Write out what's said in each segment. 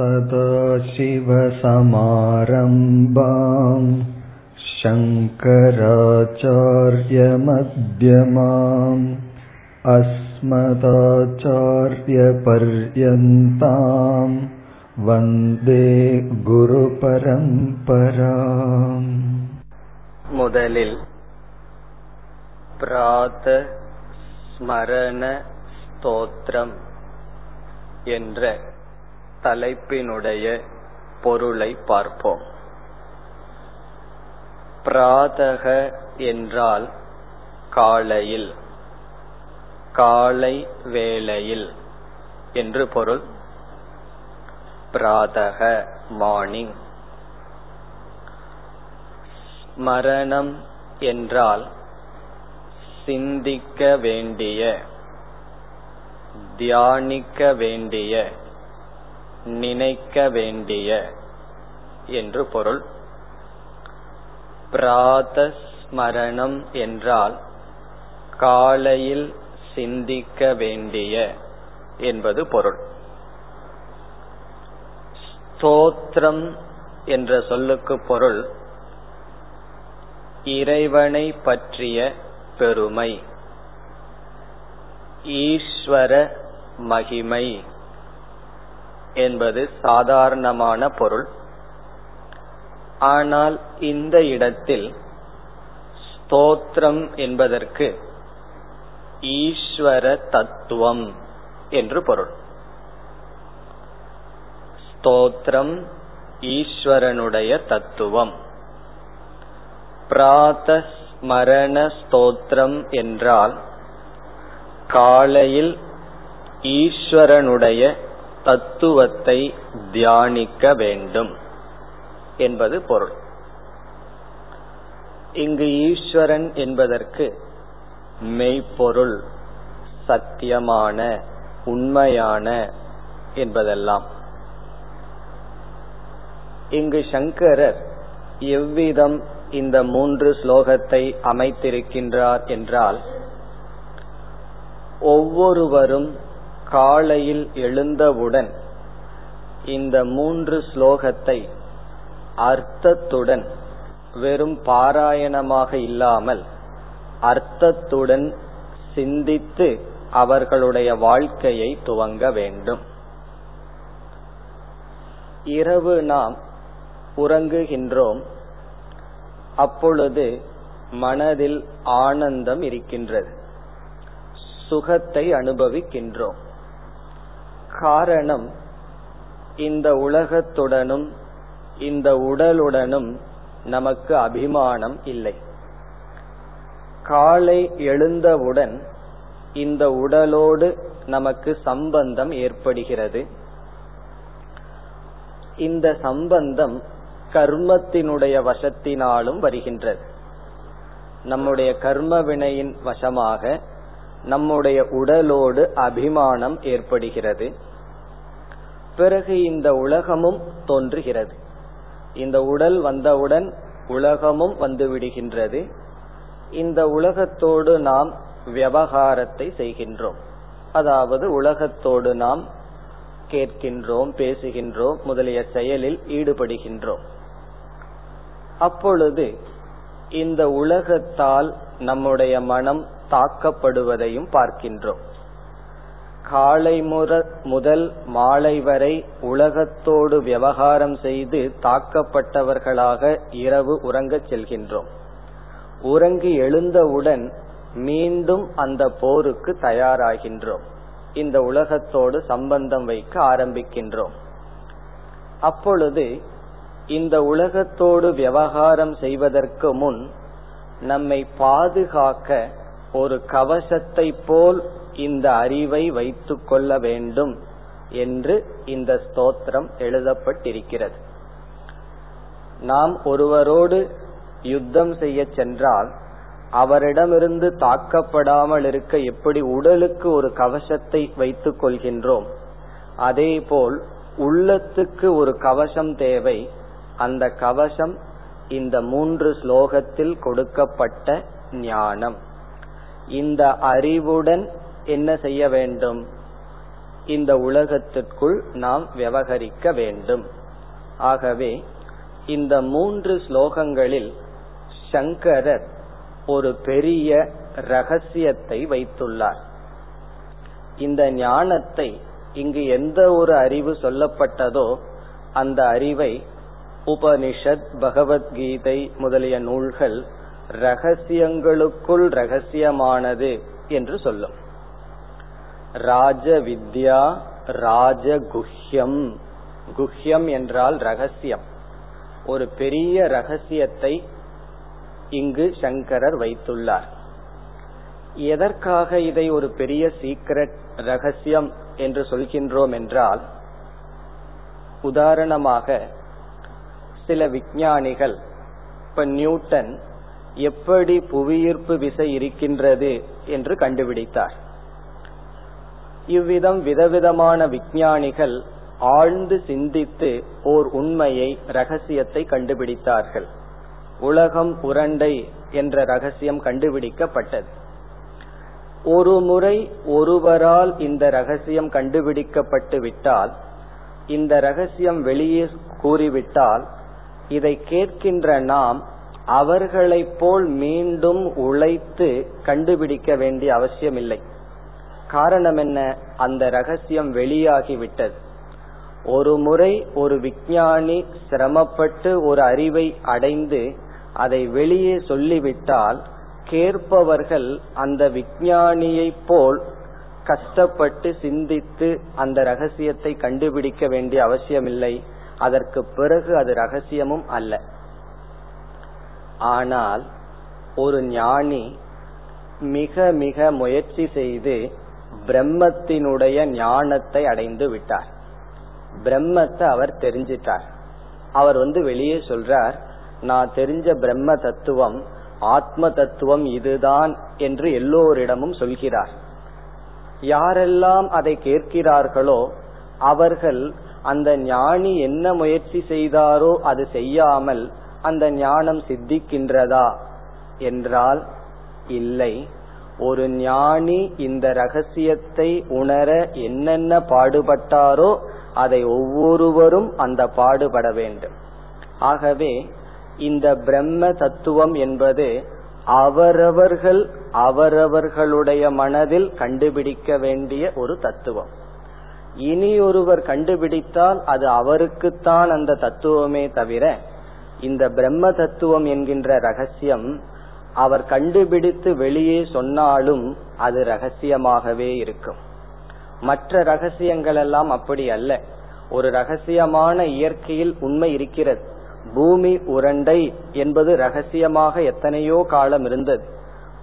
சதாசிவசமாரம்பாம் சங்கராச்சார்ய மத்யமாம் அஸ்மதாச்சார்ய பர்யந்தாம் வந்தே குரு பரம்பராம். முதலில் பிராத ஸ்மரண ஸ்தோத்திரம் என்ற தலைப்பினுடைய பொருளை பார்ப்போம். பிராதக என்றால் காலையில், காலை வேளையில் என்று பொருள். பிராதக மார்னிங். ஸ்மரணம் என்றால் சிந்திக்க வேண்டிய, தியானிக்க வேண்டிய, நினைக்க வேண்டிய என்று பொருள். பிராதஸ்மரணம் என்றால் காலையில் சிந்திக்க வேண்டிய என்பது பொருள். ஸ்தோத்திரம் என்ற சொல்லுக்கு பொருள் இறைவனை பற்றிய பெருமை, ஈஸ்வர மகிமை என்பது சாதாரணமான பொருள். ஆனால் இந்த இடத்தில் ஸ்தோத்திரம் என்பதற்கு ஈஸ்வர தத்துவம் என்று பொருள். ஸ்தோத்திரம் ஈஸ்வரனுடைய தத்துவம். பிராதஸ்மரண ஸ்தோத்திரம் என்றால் காலையில் ஈஸ்வரனுடைய தத்துவத்தை தியானிக்க வேண்டும் என்பது பொருள். இங்கு ஈஸ்வரன் என்பதற்கு மெய்ப்பொருள், சத்தியமான, உண்மையான என்பதெல்லாம். இங்கு சங்கரர் எவ்விதம் இந்த 3 ஸ்லோகத்தை அமைத்திருக்கின்றார் என்றால், ஒவ்வொருவரும் காலையில் எழுந்தவுடன் இந்த 3 ஸ்லோகத்தை அர்த்தத்துடன், வெறும் பாராயணமாக இல்லாமல் அர்த்தத்துடன் சிந்தித்து அவர்களுடைய வாழ்க்கையை துவங்க வேண்டும். இரவு நாம் உறங்குகின்றோம், அப்பொழுது மனதில் ஆனந்தம் இருக்கின்றது, சுகத்தை அனுபவிக்கின்றோம். காரணம், இந்த உலகத்துடனும் இந்த உடலுடனும் நமக்கு அபிமானம் இல்லை. காலை எழுந்தவுடன் இந்த உடலோடு நமக்கு சம்பந்தம் ஏற்படுகிறது. இந்த சம்பந்தம் கர்மத்தினுடைய வசத்தினாலும் வருகின்றது. நம்முடைய கர்ம வினையின் வசமாக நம்முடைய உடலோடு அபிமானம் ஏற்படுகிறது. பிறகு இந்த உலகமும் தோன்றுகிறது. இந்த உடல் வந்தவுடன் உலகமும் வந்துவிடுகின்றது. இந்த உலகத்தோடு நாம் விவகாரத்தை செய்கின்றோம். அதாவது உலகத்தோடு நாம் கேட்கின்றோம், பேசுகின்றோம், முதலிய செயலில் ஈடுபடுகின்றோம். அப்பொழுது இந்த உலகத்தால் நம்முடைய மனம் தாக்கப்படுவதையும் பார்க்கின்றோம். காலை முதல் மாலை வரை உலகத்தோடு விவகாரம் செய்து தாக்கப்பட்டவர்களாக இரவு உறங்கச் செல்கின்றோம். உறங்கி எழுந்தவுடன் மீண்டும் அந்த போருக்கு தயாராகின்றோம். இந்த உலகத்தோடு சம்பந்தம் வைக்க ஆரம்பிக்கின்றோம். அப்பொழுது இந்த உலகத்தோடு விவகாரம் செய்வதற்கு முன் நம்மை பாதுகாக்க ஒரு கவசத்தை போல் இந்த அறிவை வைத்து கொள்ள வேண்டும் என்று இந்த ஸ்தோத்திரம் எழுதப்பட்டிருக்கிறது. நாம் ஒருவரோடு யுத்தம் செய்ய சென்றால் அவரிடமிருந்து தாக்கப்படாமல் இருக்க எப்படி உடலுக்கு ஒரு கவசத்தை வைத்துக் கொள்கின்றோம், அதே போல் உள்ளத்துக்கு ஒரு கவசம் தேவை. அந்த கவசம் இந்த 3 ஸ்லோகத்தில் கொடுக்கப்பட்ட ஞானம். இந்த அறிவுடன் என்ன செய்ய வேண்டும்? இந்த உலகத்திற்குள் நாம் விவகரிக்க வேண்டும். ஆகவே இந்த 3 ஸ்லோகங்களில் சங்கரர் ஒரு பெரிய ரகசியத்தை வைத்துள்ளார். இந்த ஞானத்தை இங்கு எந்த ஒரு அறிவு சொல்லப்பட்டதோ அந்த அறிவை உபனிஷத், பகவத்கீதை முதலிய நூல்கள் ரகசியங்களுக்குள் ரகசியமானது என்று சொல்லும். ராஜவித்யா ராஜகுஹ்யம், குஹ்யம் என்றால் ரகசியம். ஒரு பெரிய ரகசியத்தை இங்கு சங்கரர் வைத்துள்ளார். எதற்காக இதை ஒரு பெரிய சீக்ரெட், ரகசியம் என்று சொல்கின்றோம் என்றால், உதாரணமாக சில விஞ்ஞானிகள், இப்ப நியூட்டன் எப்படி புவியீர்ப்பு விசை இருக்கின்றது என்று கண்டுபிடித்தார். இவ்விதம் விதவிதமான விஞ்ஞானிகள் ஆழ்ந்து சிந்தித்து ஓர் உண்மையை, ரகசியத்தை கண்டுபிடித்தார்கள். உலகம் உருண்டை என்ற ரகசியம் கண்டுபிடிக்கப்பட்டது. ஒரு முறை ஒருவரால் இந்த ரகசியம் கண்டுபிடிக்கப்பட்டு விட்டால், இந்த ரகசியம் வெளியே கூறிவிட்டால், இதை கேட்கின்ற நாம் அவர்களைப் போல் மீண்டும் உழைத்து கண்டுபிடிக்க வேண்டிய அவசியமில்லை. காரணம் என்ன? அந்த ரகசியம் வெளியாகிவிட்டது. ஒரு முறை ஒரு விஞ்ஞானி சிரமப்பட்டு ஒரு அறிவை அடைந்து அதை வெளியே சொல்லிவிட்டால், கேட்பவர்கள் அந்த விஞ்ஞானியை போல் கஷ்டப்பட்டு சிந்தித்து அந்த ரகசியத்தை கண்டுபிடிக்க வேண்டிய அவசியமில்லை. அதற்கு பிறகு அது ரகசியமும் அல்ல. ஆனால் ஒரு ஞானி மிக மிக முயற்சி செய்து பிரம்மத்தினுடைய ஞானத்தை அடைந்து விட்டார். பிரம்மத்தை அவர் தெரிஞ்சிட்டார். அவர் வெளியே சொல்றார், நான் தெரிஞ்ச பிரம்ம தத்துவம், ஆத்ம தத்துவம் இதுதான் என்று எல்லோரிடமும் சொல்கிறார். யாரெல்லாம் அதை கேட்கிறார்களோ அவர்கள் அந்த ஞானி என்ன முயற்சி செய்தாரோ அது செய்யாமல் அந்த ஞானம் சித்திக்கின்றதா என்றால் இல்லை. ஒரு ஞானி இந்த ரகசியத்தை உணர என்னென்ன பாடுபட்டாரோ அதை ஒவ்வொருவரும் அந்த பாடுபட வேண்டும். ஆகவே இந்த பிரம்ம தத்துவம் என்பது அவரவர்கள் அவரவர்களுடைய மனதில் கண்டுபிடிக்க வேண்டிய ஒரு தத்துவம். இனி ஒருவர் கண்டுபிடித்தால் அது அவருக்குத்தான் அந்த தத்துவமே தவிர, இந்த பிரம்ம தத்துவம் என்கின்ற ரகசியம் அவர் கண்டுபிடித்து வெளியே சொன்னாலும் அது ரகசியமாகவே இருக்கும். மற்ற ரகசியங்கள் எல்லாம் அப்படி அல்ல. ஒரு ரகசியமான இயற்கையில் உண்மை இருக்கிறது. பூமி உருண்டை என்பது ரகசியமாக எத்தனையோ காலம் இருந்தது.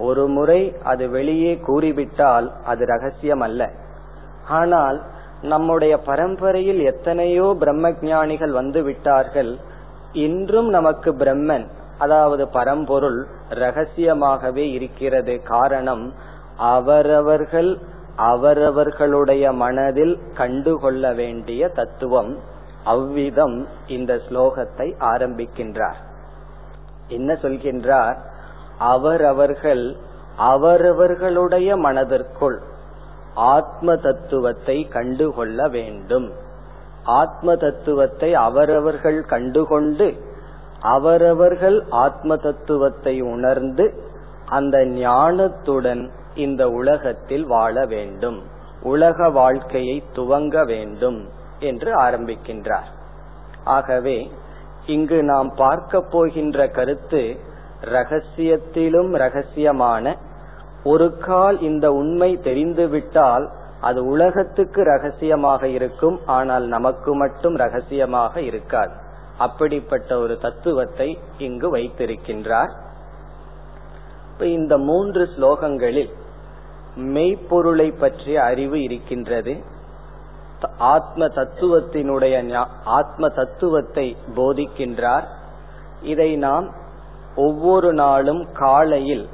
ஒரு முறை அது வெளியே கூறிவிட்டால் அது ரகசியம் அல்ல. ஆனால் நம்முடைய பரம்பரையில் எத்தனையோ பிரம்ம ஞானிகள் வந்து விட்டார்கள். இன்றும் நமக்கு பிரம்மன், அதாவது பரம்பொருள், ரகசியமாகவே இருக்கிறது. காரணம், அவரவர்கள் அவரவர்களுடைய மனதில் கண்டுகொள்ள வேண்டிய தத்துவம். அவ்விதம் இந்த ஸ்லோகத்தை ஆரம்பிக்கின்றார். என்ன சொல்கின்றார்? அவரவர்கள் அவரவர்களுடைய மனதிற்குள் ஆத்ம தத்துவத்தை கண்டுகொள்ள வேண்டும். ஆத்ம தத்துவத்தை அவரவர்கள் கண்டுகொண்டு அவரவர்கள் ஆத்ம தத்துவத்தை உணர்ந்து அந்த ஞானத்துடன் இந்த உலகத்தில் வாழ வேண்டும், உலக வாழ்க்கையை துவங்க வேண்டும் என்று ஆரம்பிக்கின்றார். ஆகவே இங்கு நாம் பார்க்க போகின்ற கருத்து, ரகசியத்திலும் ரகசியமான ஒரு கால் இந்த உண்மை தெரிந்துவிட்டால் அது உலகத்துக்கு ரகசியமாக இருக்கும், ஆனால் நமக்கு மட்டும் ரகசியமாக இருக்காது. அப்படிப்பட்ட ஒரு தத்துவத்தை இங்கு வைத்திருக்கின்றார். இந்த 3 ஸ்லோகங்களில் மெய்ப்பொருளை பற்றிய அறிவு இருக்கின்றது. ஆத்ம தத்துவத்தினுடைய ஆத்ம தத்துவத்தை போதிக்கின்றார். இதை நாம் ஒவ்வொரு நாளும் காலையில்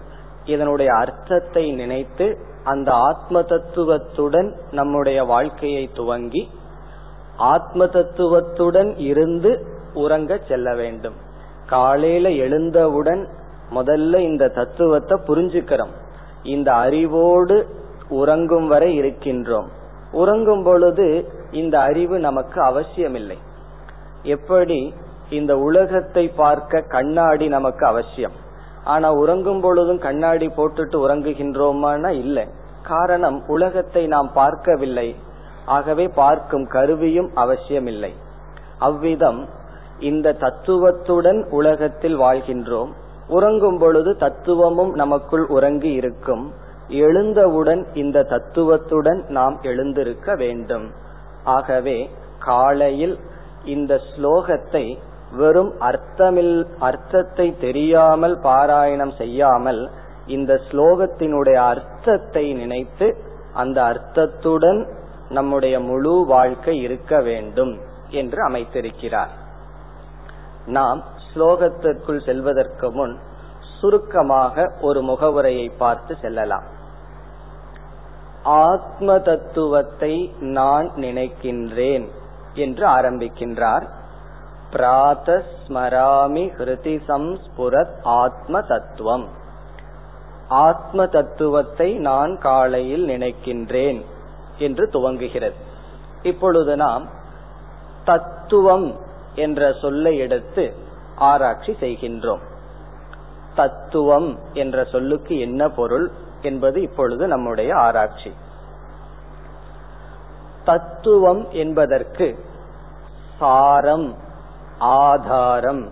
இதனுடைய அர்த்தத்தை நினைத்து அந்த ஆத்ம தத்துவத்துடன் நம்முடைய வாழ்க்கையை துவங்கி ஆத்ம தத்துவத்துடன் இருந்து உறங்க செல்ல வேண்டும். காலையில எழுந்தவுடன் முதல்ல இந்த தத்துவத்தை புரிஞ்சுக்கிறோம். இந்த அறிவோடு உறங்கும் வரை இருக்கின்றோம். உறங்கும் பொழுது இந்த அறிவு நமக்கு அவசியமில்லை. எப்படி இந்த உலகத்தை பார்க்க கண்ணாடி நமக்கு அவசியம், ஆனா உறங்கும் பொழுதும் கண்ணாடி போட்டுட்டு உறங்குகின்றோமானா இல்ல, காரணம் உலகத்தை நாம் பார்க்கவில்லை, ஆகவே பார்க்கும் கருவியும் அவசியமில்லை. அவ்விதம் இந்த தத்துவத்துடன் உலகத்தில் வாழ்கின்றோம். உறங்கும் பொழுது தத்துவமும் நமக்குள் உறங்கி இருக்கும், எழுந்தவுடன் இந்த தத்துவத்துடன் நாம் எழுந்திருக்க வேண்டும். ஆகவே காலையில் இந்த ஸ்லோகத்தை வெறும் அர்த்தத்தை தெரியாமல் பாராயணம் செய்யாமல் இந்த ஸ்லோகத்தினுடைய அர்த்தத்தை நினைத்து அந்த அர்த்தத்துடன் நம்முடைய முழு வாழ்க்கை இருக்க வேண்டும் என்று அமைத்திருக்கிறார். நாம் ஸ்லோகத்திற்குள் செல்வதற்கு முன் சுருக்கமாக ஒரு முகவுரையை பார்த்து செல்லலாம். ஆத்ம தத்துவத்தை நான் நினைக்கின்றேன் என்று ஆரம்பிக்கின்றார். பிராதஸ்மராமி ஹிருதி சம்ஸ்புரத் ஆத்ம தத்துவம். ஆத்ம தத்துவத்தை நான் காலையில் நினைக்கின்றேன் என்று துவங்குகிறது. இப்பொழுது நாம் தத்துவம் என்ற சொல்லை எடுத்து ஆராய்ச்சி செய்கின்றோம். தத்துவம் என்ற சொல்லுக்கு என்ன பொருள் என்பது இப்பொழுது நம்முடைய ஆராய்ச்சி. தத்துவம் என்பதற்கு சாரம், ஆதாரம்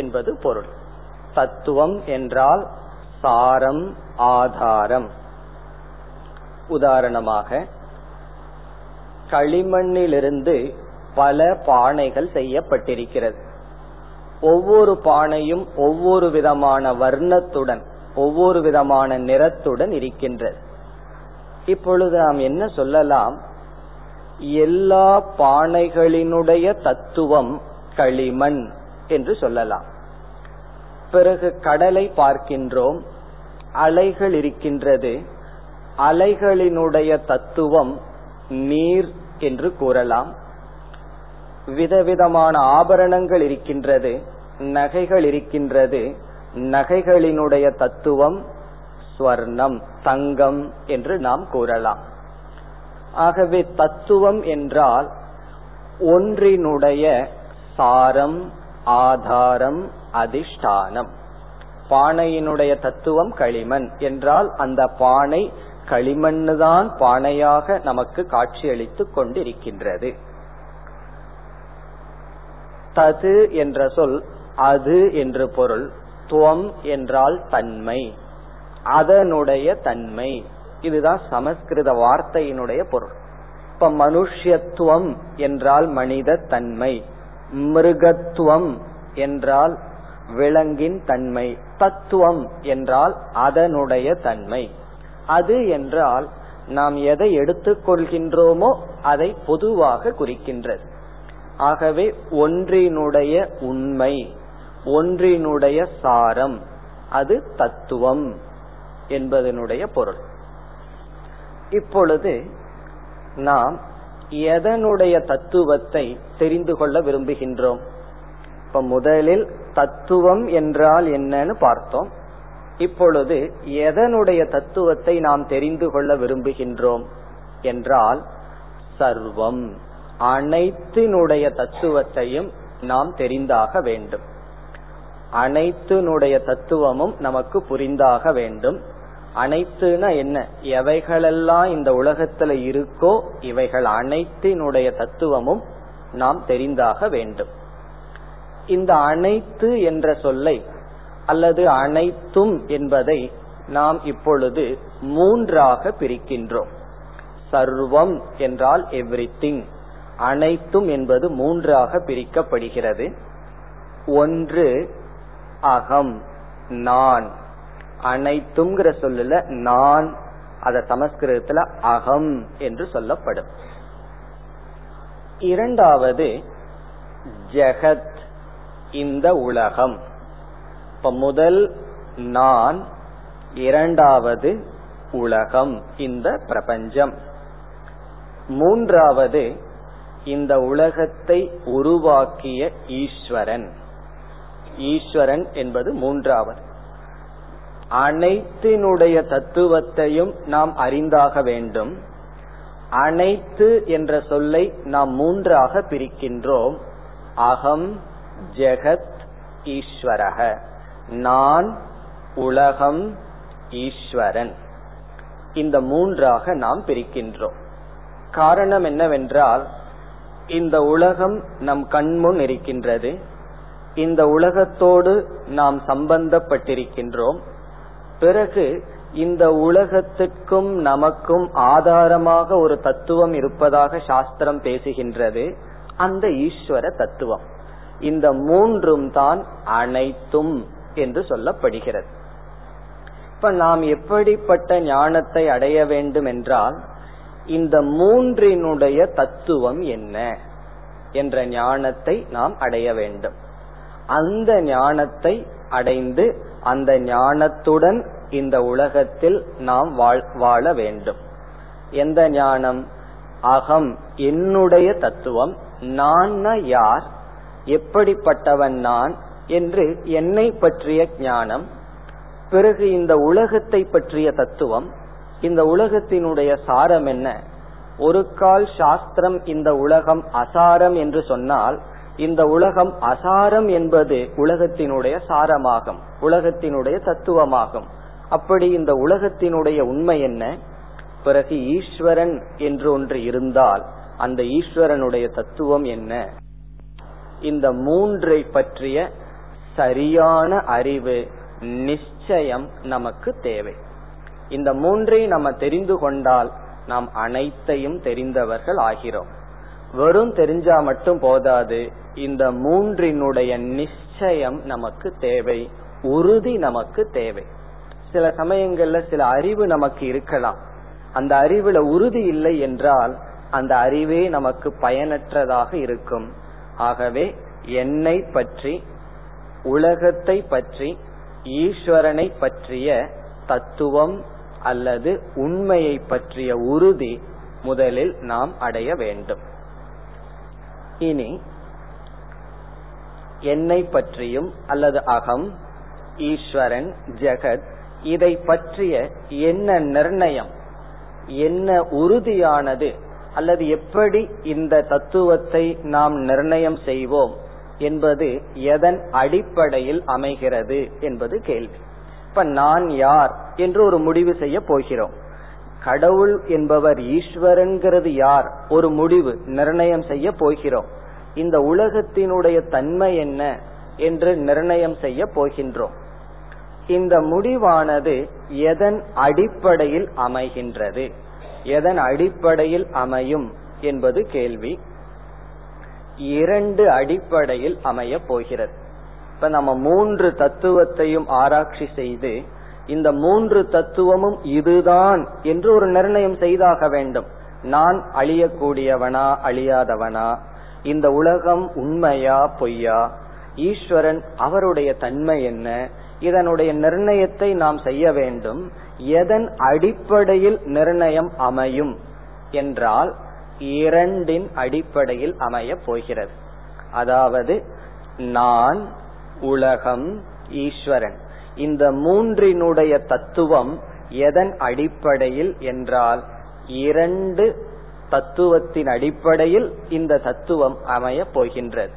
என்பது பொருள். தத்துவம் என்றால் சாரம், ஆதாரம். உதாரணமாக, களிமண்ணிலிருந்து பல பானைகள் செய்யப்பட்டிருக்கிறது. ஒவ்வொரு பானையும் ஒவ்வொரு விதமான வர்ணத்துடன், ஒவ்வொரு விதமான நிறத்துடன் இருக்கின்றது. இப்பொழுது நாம் என்ன சொல்லலாம்? எல்லா பானைகளினுடைய தத்துவம் களிமண் என்று சொல்லலாம். பிறகு கடலை பார்க்கின்றோம், அலைகள் இருக்கின்றது. அலைகளினுடைய தத்துவம் நீர் என்று கூறலாம். விதவிதமான ஆபரணங்கள் இருக்கின்றது, நகைகள் இருக்கின்றது. நகைகளினுடைய தத்துவம் ஸ்வர்ணம், தங்கம் என்று நாம் கூறலாம். ஆகவே தத்துவம் என்றால் ஒன்றினுடைய சாரம், ஆதாரம், அதிஷ்டானம். பானையினுடைய தத்துவம் களிமண் என்றால் அந்த பானை களிமண்ணுதான் பானையாக நமக்கு காட்சியளித்து கொண்டிருக்கின்றது. தது என்ற சொல் அது என்று பொருள். துவம் என்றால் தன்மை, அதனுடைய தன்மை. இதுதான் சமஸ்கிருத வார்த்தையினுடைய பொருள். இப்ப மனுஷ்யத்துவம் என்றால் மனித தன்மை, மிருகத்துவம் என்றால் விலங்கின் தன்மை, தத்துவம் என்றால் அதனுடைய தன்மை. அது என்றால் நாம் எதை எடுத்துக்கொள்கின்றோமோ அதை பொதுவாக குறிக்கின்றது. ஆகவே ஒன்றினுடைய உண்மை, ஒன்றினுடைய சாரம், அது தத்துவம் என்பதனுடைய பொருள். இப்பொழுது நாம் எதனுடைய தத்துவத்தை தெரிந்து கொள்ள விரும்புகின்றோம்? இப்ப முதலில் தத்துவம் என்றால் என்னன்னு பார்த்தோம். இப்பொழுது எதனுடைய தத்துவத்தை நாம் தெரிந்து கொள்ள விரும்புகின்றோம் என்றால் சர்வம், அனைத்தினுடைய தத்துவத்தையும் நாம் தெரிந்தாக வேண்டும். அனைத்தினுடைய தத்துவமும் நமக்கு புரிந்தாக வேண்டும். அனைத்துனா என்ன? எவைகளெல்லாம் இந்த உலகத்துல இருக்கோ இவைகள் அனைத்தினுடைய தத்துவமும் நாம் தெரிந்தாக வேண்டும். இந்த அனைத்து என்ற சொல்லை அல்லது அனைத்தும் என்பதை நாம் இப்பொழுது மூன்றாக பிரிக்கின்றோம். சர்வம் என்றால் எவ்ரிதிங், அனைத்தும் என்பது மூன்றாக பிரிக்கப்படுகிறது. ஒன்று அகம், நான். அனைத்துங்கிற சொல்லுல நான், அத சமஸ்கிருதத்துல அகம் என்று சொல்லப்படும். இரண்டாவது ஜெகத், இந்த உலகம். இப்ப முதல் நான், இரண்டாவது உலகம், இந்த பிரபஞ்சம், மூன்றாவது இந்த உலகத்தை உருவாக்கிய ஈஸ்வரன். ஈஸ்வரன் என்பது மூன்றாவது. அனைத்தினுடைய தத்துவத்தையும் நாம் அறிந்தாக வேண்டும். அனைத்து என்ற சொல்லை நாம் மூன்றாக பிரிக்கின்றோம். அகம், ஜெகத், ஈஸ்வரக. நான், உலகம், ஈஸ்வரன். இந்த மூன்றாக நாம் பிரிக்கின்றோம். காரணம் என்னவென்றால், இந்த உலகம் நம் கண்முன் இருக்கின்றது. இந்த உலகத்தோடு நாம் சம்பந்தப்பட்டிருக்கின்றோம். பிறகு இந்த உலகத்திற்கும் நமக்கும் ஆதாரமாக ஒரு தத்துவம் இருப்பதாக சாஸ்திரம் பேசுகின்றது, அந்த ஈஸ்வர தத்துவம். இந்த மூன்றும் தான் அனைத்தும் என்று சொல்லப்படுகிறது. இப்ப நாம் எப்படிப்பட்ட ஞானத்தை அடைய வேண்டும் என்றால், இந்த மூன்றினுடைய தத்துவம் என்ன என்ற ஞானத்தை நாம் அடைய வேண்டும். அந்த ஞானத்தை அடைந்து அந்த ஞானத்துடன் இந்த உலகத்தில் நாம் வாழ வேண்டும். எந்த ஞானம்? அகம், என்னுடைய தத்துவம். நான் யார், எப்படிப்பட்டவன் நான் என்று என்னை பற்றிய ஞானம். பிறகு இந்த உலகத்தை பற்றிய தத்துவம், இந்த உலகத்தினுடைய சாரம் என்ன. ஒரு கால் சாஸ்திரம் இந்த உலகம் அசாரம் என்று சொன்னால், இந்த உலகம் அசாரம் என்பது உலகத்தினுடைய சாரமாகும், உலகத்தினுடைய தத்துவமாகும். அப்படி இந்த உலகத்தினுடைய உண்மை என்ன? பிறகு ஈஸ்வரன் என்று ஒன்று இருந்தால் அந்த ஈஸ்வரனுடைய தத்துவம் என்ன? இந்த மூன்றை பற்றிய சரியான அறிவு, நிச்சயம் நமக்கு தேவை. இந்த மூன்றை நம்ம தெரிந்து கொண்டால் நாம் அனைத்தையும் தெரிந்தவர்கள் ஆகிறோம். வெறும் தெரிஞ்சா மட்டும் போதாது, இந்த மூன்றினுடைய நிச்சயம் நமக்கு தேவை, உறுதி நமக்கு தேவை. சில சமயங்கள்ல சில அறிவு நமக்கு இருக்கலாம், அந்த அறிவுல உறுதி இல்லை என்றால் அந்த அறிவே நமக்கு பயனற்றதாக இருக்கும். ஆகவே என்னை பற்றி, உலகத்தை பற்றி, ஈஸ்வரனை பற்றிய தத்துவம் அல்லது உண்மையை பற்றிய உறுதி முதலில் நாம் அடைய வேண்டும். இனி என்னை பற்றியும் அல்லது அகம், ஈஸ்வரன், ஜெகத் இதை பற்றிய என்ன நிர்ணயம், என்ன உறுதியானது, அல்லது எப்படி இந்த தத்துவத்தை நாம் நிர்ணயம் செய்வோம் என்பது எதன் அடிப்படையில் அமைகிறது என்பது கேள்வி. இப்ப நான் யார் என்று ஒரு முடிவு செய்ய போகிறோம். கடவுள் என்பவர், ஈஸ்வரன்கிறது யார், ஒரு முடிவு நிர்ணயம் செய்ய போகிறோம். இந்த உலகத்தினுடைய தன்மை என்ன என்று நிர்ணயம் செய்ய போகின்றோம். இந்த முடிவானது எதன் அடிப்படையில் அமைகின்றது, எதன் அடிப்படையில் அமையும் என்பது கேள்வி. இரண்டு அடிப்படையில் அமைய போகிறது. இப்ப நம்ம மூன்று தத்துவத்தையும் ஆராய்ச்சி செய்து இந்த மூன்று தத்துவமும் இதுதான் என்று ஒரு நிர்ணயம் செய்தாக வேண்டும். நான் அழியக்கூடியவனா, அழியாதவனா, இந்த உலகம் உண்மையா, பொய்யா, ஈஸ்வரன் அவருடைய தன்மை என்ன, இதனுடைய நிர்ணயத்தை நாம் செய்ய வேண்டும். எதன் அடிப்படையில் நிர்ணயம் அமையும் என்றால் இரண்டின் அடிப்படையில் அமைய போகிறது. அதாவது நான், உலகம், ஈஸ்வரன் இந்த மூன்றினுடைய தத்துவம் எதன் அடிப்படையில் என்றால் இரண்டு தத்துவத்தின் அடிப்படையில் இந்த தத்துவம் அமைய போகின்றது.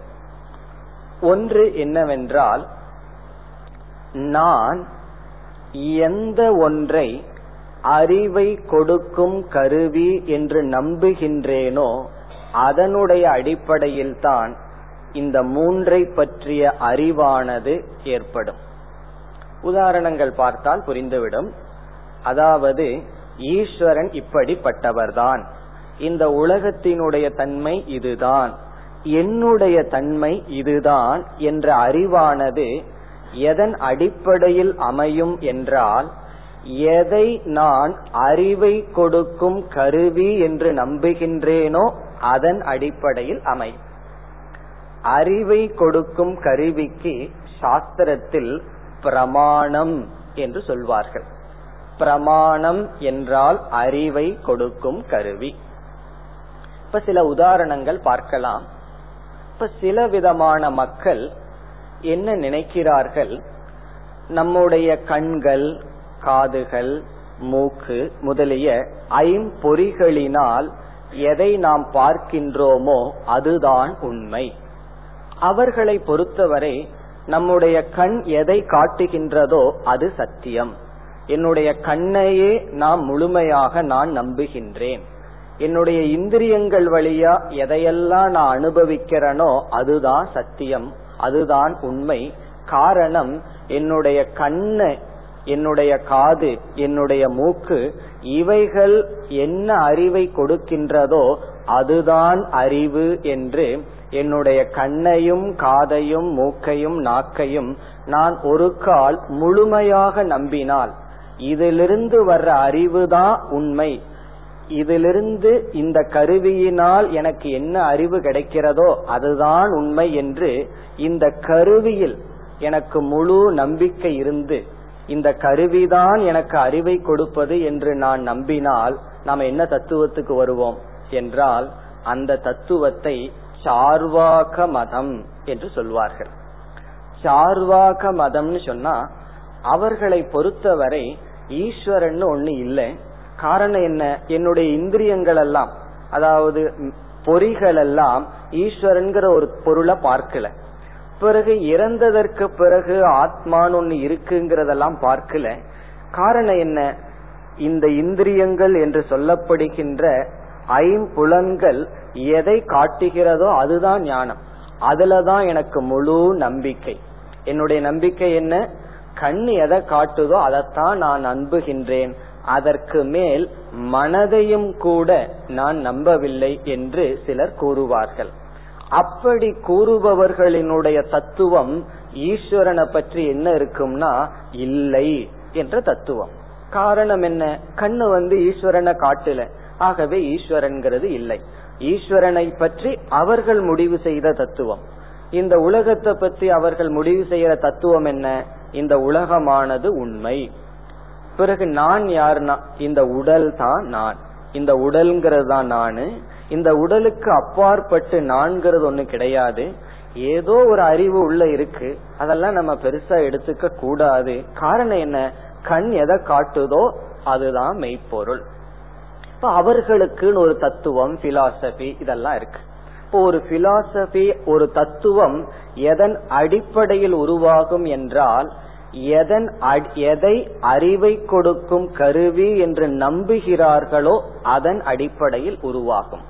ஒன்று என்னவென்றால், நான் எந்த ஒன்றை அறிவை கொடுக்கும் கருவி என்று நம்புகின்றேனோ அதனுடைய அடிப்படையில்தான் இந்த மூன்றை பற்றிய அறிவானது ஏற்படும். உதாரணங்கள் பார்த்தால் புரிந்துவிடும். அதாவது ஈஸ்வரன் இப்படிப்பட்டவர்தான், இந்த உலகத்தினுடைய தன்மை இதுதான், என்னுடைய தன்மை இதுதான் என்ற அறிவானது எதன் அடிப்படையில் அமையும் என்றால், எதை நான் அறிவை கொடுக்கும் கருவி என்று நம்புகின்றேனோ அதன் அடிப்படையில் அமையும். அறிவை கொடுக்கும் கருவிக்கு சாஸ்திரத்தில் பிரமாணம் என்று சொல்வார்கள். பிரமாணம் என்றால் அறிவை கொடுக்கும் கருவி. இப்ப சில உதாரணங்கள் பார்க்கலாம். இப்ப சில விதமான மக்கள் என்ன நினைக்கிறார்கள், நம்முடைய கண்கள், காதுகள், மூக்கு முதலிய ஐம்பொறிகளினால் எதை நாம் பார்க்கின்றோமோ அதுதான் உண்மை. அவர்களை பொறுத்தவரை நம்முடைய கண் எதை காட்டுகின்றதோ அது சத்தியம். என்னுடைய கண்ணையே நாம் முழுமையாக நான் நம்புகின்றேன். என்னுடைய இந்திரியங்கள் வழியா எதையெல்லாம் நான் அனுபவிக்கிறேனோ அதுதான் சத்தியம், அதுதான் உண்மை. காரணம், என்னுடைய கண்ணு, என்னுடைய காது, என்னுடைய மூக்கு, இவைகள் என்ன அறிவை கொடுக்கின்றதோ அதுதான் அறிவு என்று என்னுடைய கண்ணையும் காதையும் மூக்கையும் நாக்கையும் நான் ஒரு கால் முழுமையாக நம்பினால் இதிலிருந்து வர்ற அறிவுதான் உண்மை. இதிலிருந்து இந்த கருவியினால் எனக்கு என்ன அறிவு கிடைக்கிறதோ அதுதான் உண்மை என்று இந்த கருவியில் எனக்கு முழு நம்பிக்கை இருந்து இந்த கருவிதான் எனக்கு அறிவை கொடுப்பது என்று நான் நம்பினால் நாம் என்ன தத்துவத்துக்கு வருவோம் என்றால், அந்த தத்துவத்தை சார்வாக மதம் என்று சொல்வார்கள். சார்வாக மதம்னு சொன்னா அவர்களை பொறுத்தவரை ஈஸ்வரன் ஒண்ணு இல்லை. காரணம் என்ன, என்னுடைய இந்திரியங்கள் எல்லாம், அதாவது பொறிகள் எல்லாம் ஈஸ்வரன்கிற ஒரு பொருளை பார்க்கல. பிறகு இறந்ததற்கு பிறகு ஆத்மான்னு ஒண்ணு இருக்குங்கிறதெல்லாம் பார்க்கல. காரணம் என்ன, இந்த இந்திரியங்கள் என்று சொல்லப்படுகின்ற ஐம்புலன்கள் எதை காட்டுகிறதோ அதுதான் ஞானம். அதுலதான் எனக்கு முழு நம்பிக்கை. என்னுடைய நம்பிக்கை என்ன, கண் எதை காட்டுதோ அதைத்தான் நான் நம்புகின்றேன். அதற்கு மேல் மனதையும் கூட நான் நம்பவில்லை என்று சிலர் கூறுவார்கள். அப்படி கூறுபவர்களினுடைய தத்துவம் ஈஸ்வரனை பற்றி என்ன இருக்கும்னா இல்லை என்ற தத்துவம். காரணம் என்ன, கண்ணு ஈஸ்வரனை காட்டல, ஆகவே ஈஸ்வரன்கிறது இல்லை. ஈஸ்வரனை பற்றி அவர்கள் முடிவு செய்த தத்துவம். இந்த உலகத்தை பற்றி அவர்கள் முடிவு செய்யற தத்துவம் என்ன, இந்த உலகமானது உண்மை. பிறகு நான் யாருன்னா இந்த உடல் தான் நான், இந்த உடல்ங்கிறது தான் நானு, இந்த உடலுக்கு அப்பாற்பட்டு நான்கிறது ஒண்ணு கிடையாது. ஏதோ ஒரு அறிவு உள்ள இருக்கு, அதெல்லாம் நம்ம பெருசா எடுத்துக்க கூடாது. காரணம் என்ன, கண் எதை காட்டுதோ அதுதான் மெய்ப்பொருள். இப்ப அவர்களுக்குன்னு ஒரு தத்துவம், பிலாசபி இதெல்லாம் இருக்கு. இப்போ ஒரு பிலாசபி, ஒரு தத்துவம் எதன் அடிப்படையில் உருவாகும் என்றால், எதை அறிவை கொடுக்கும் கருவி என்று நம்புகிறார்களோ அதன் அடிப்படையில் உருவாகும்.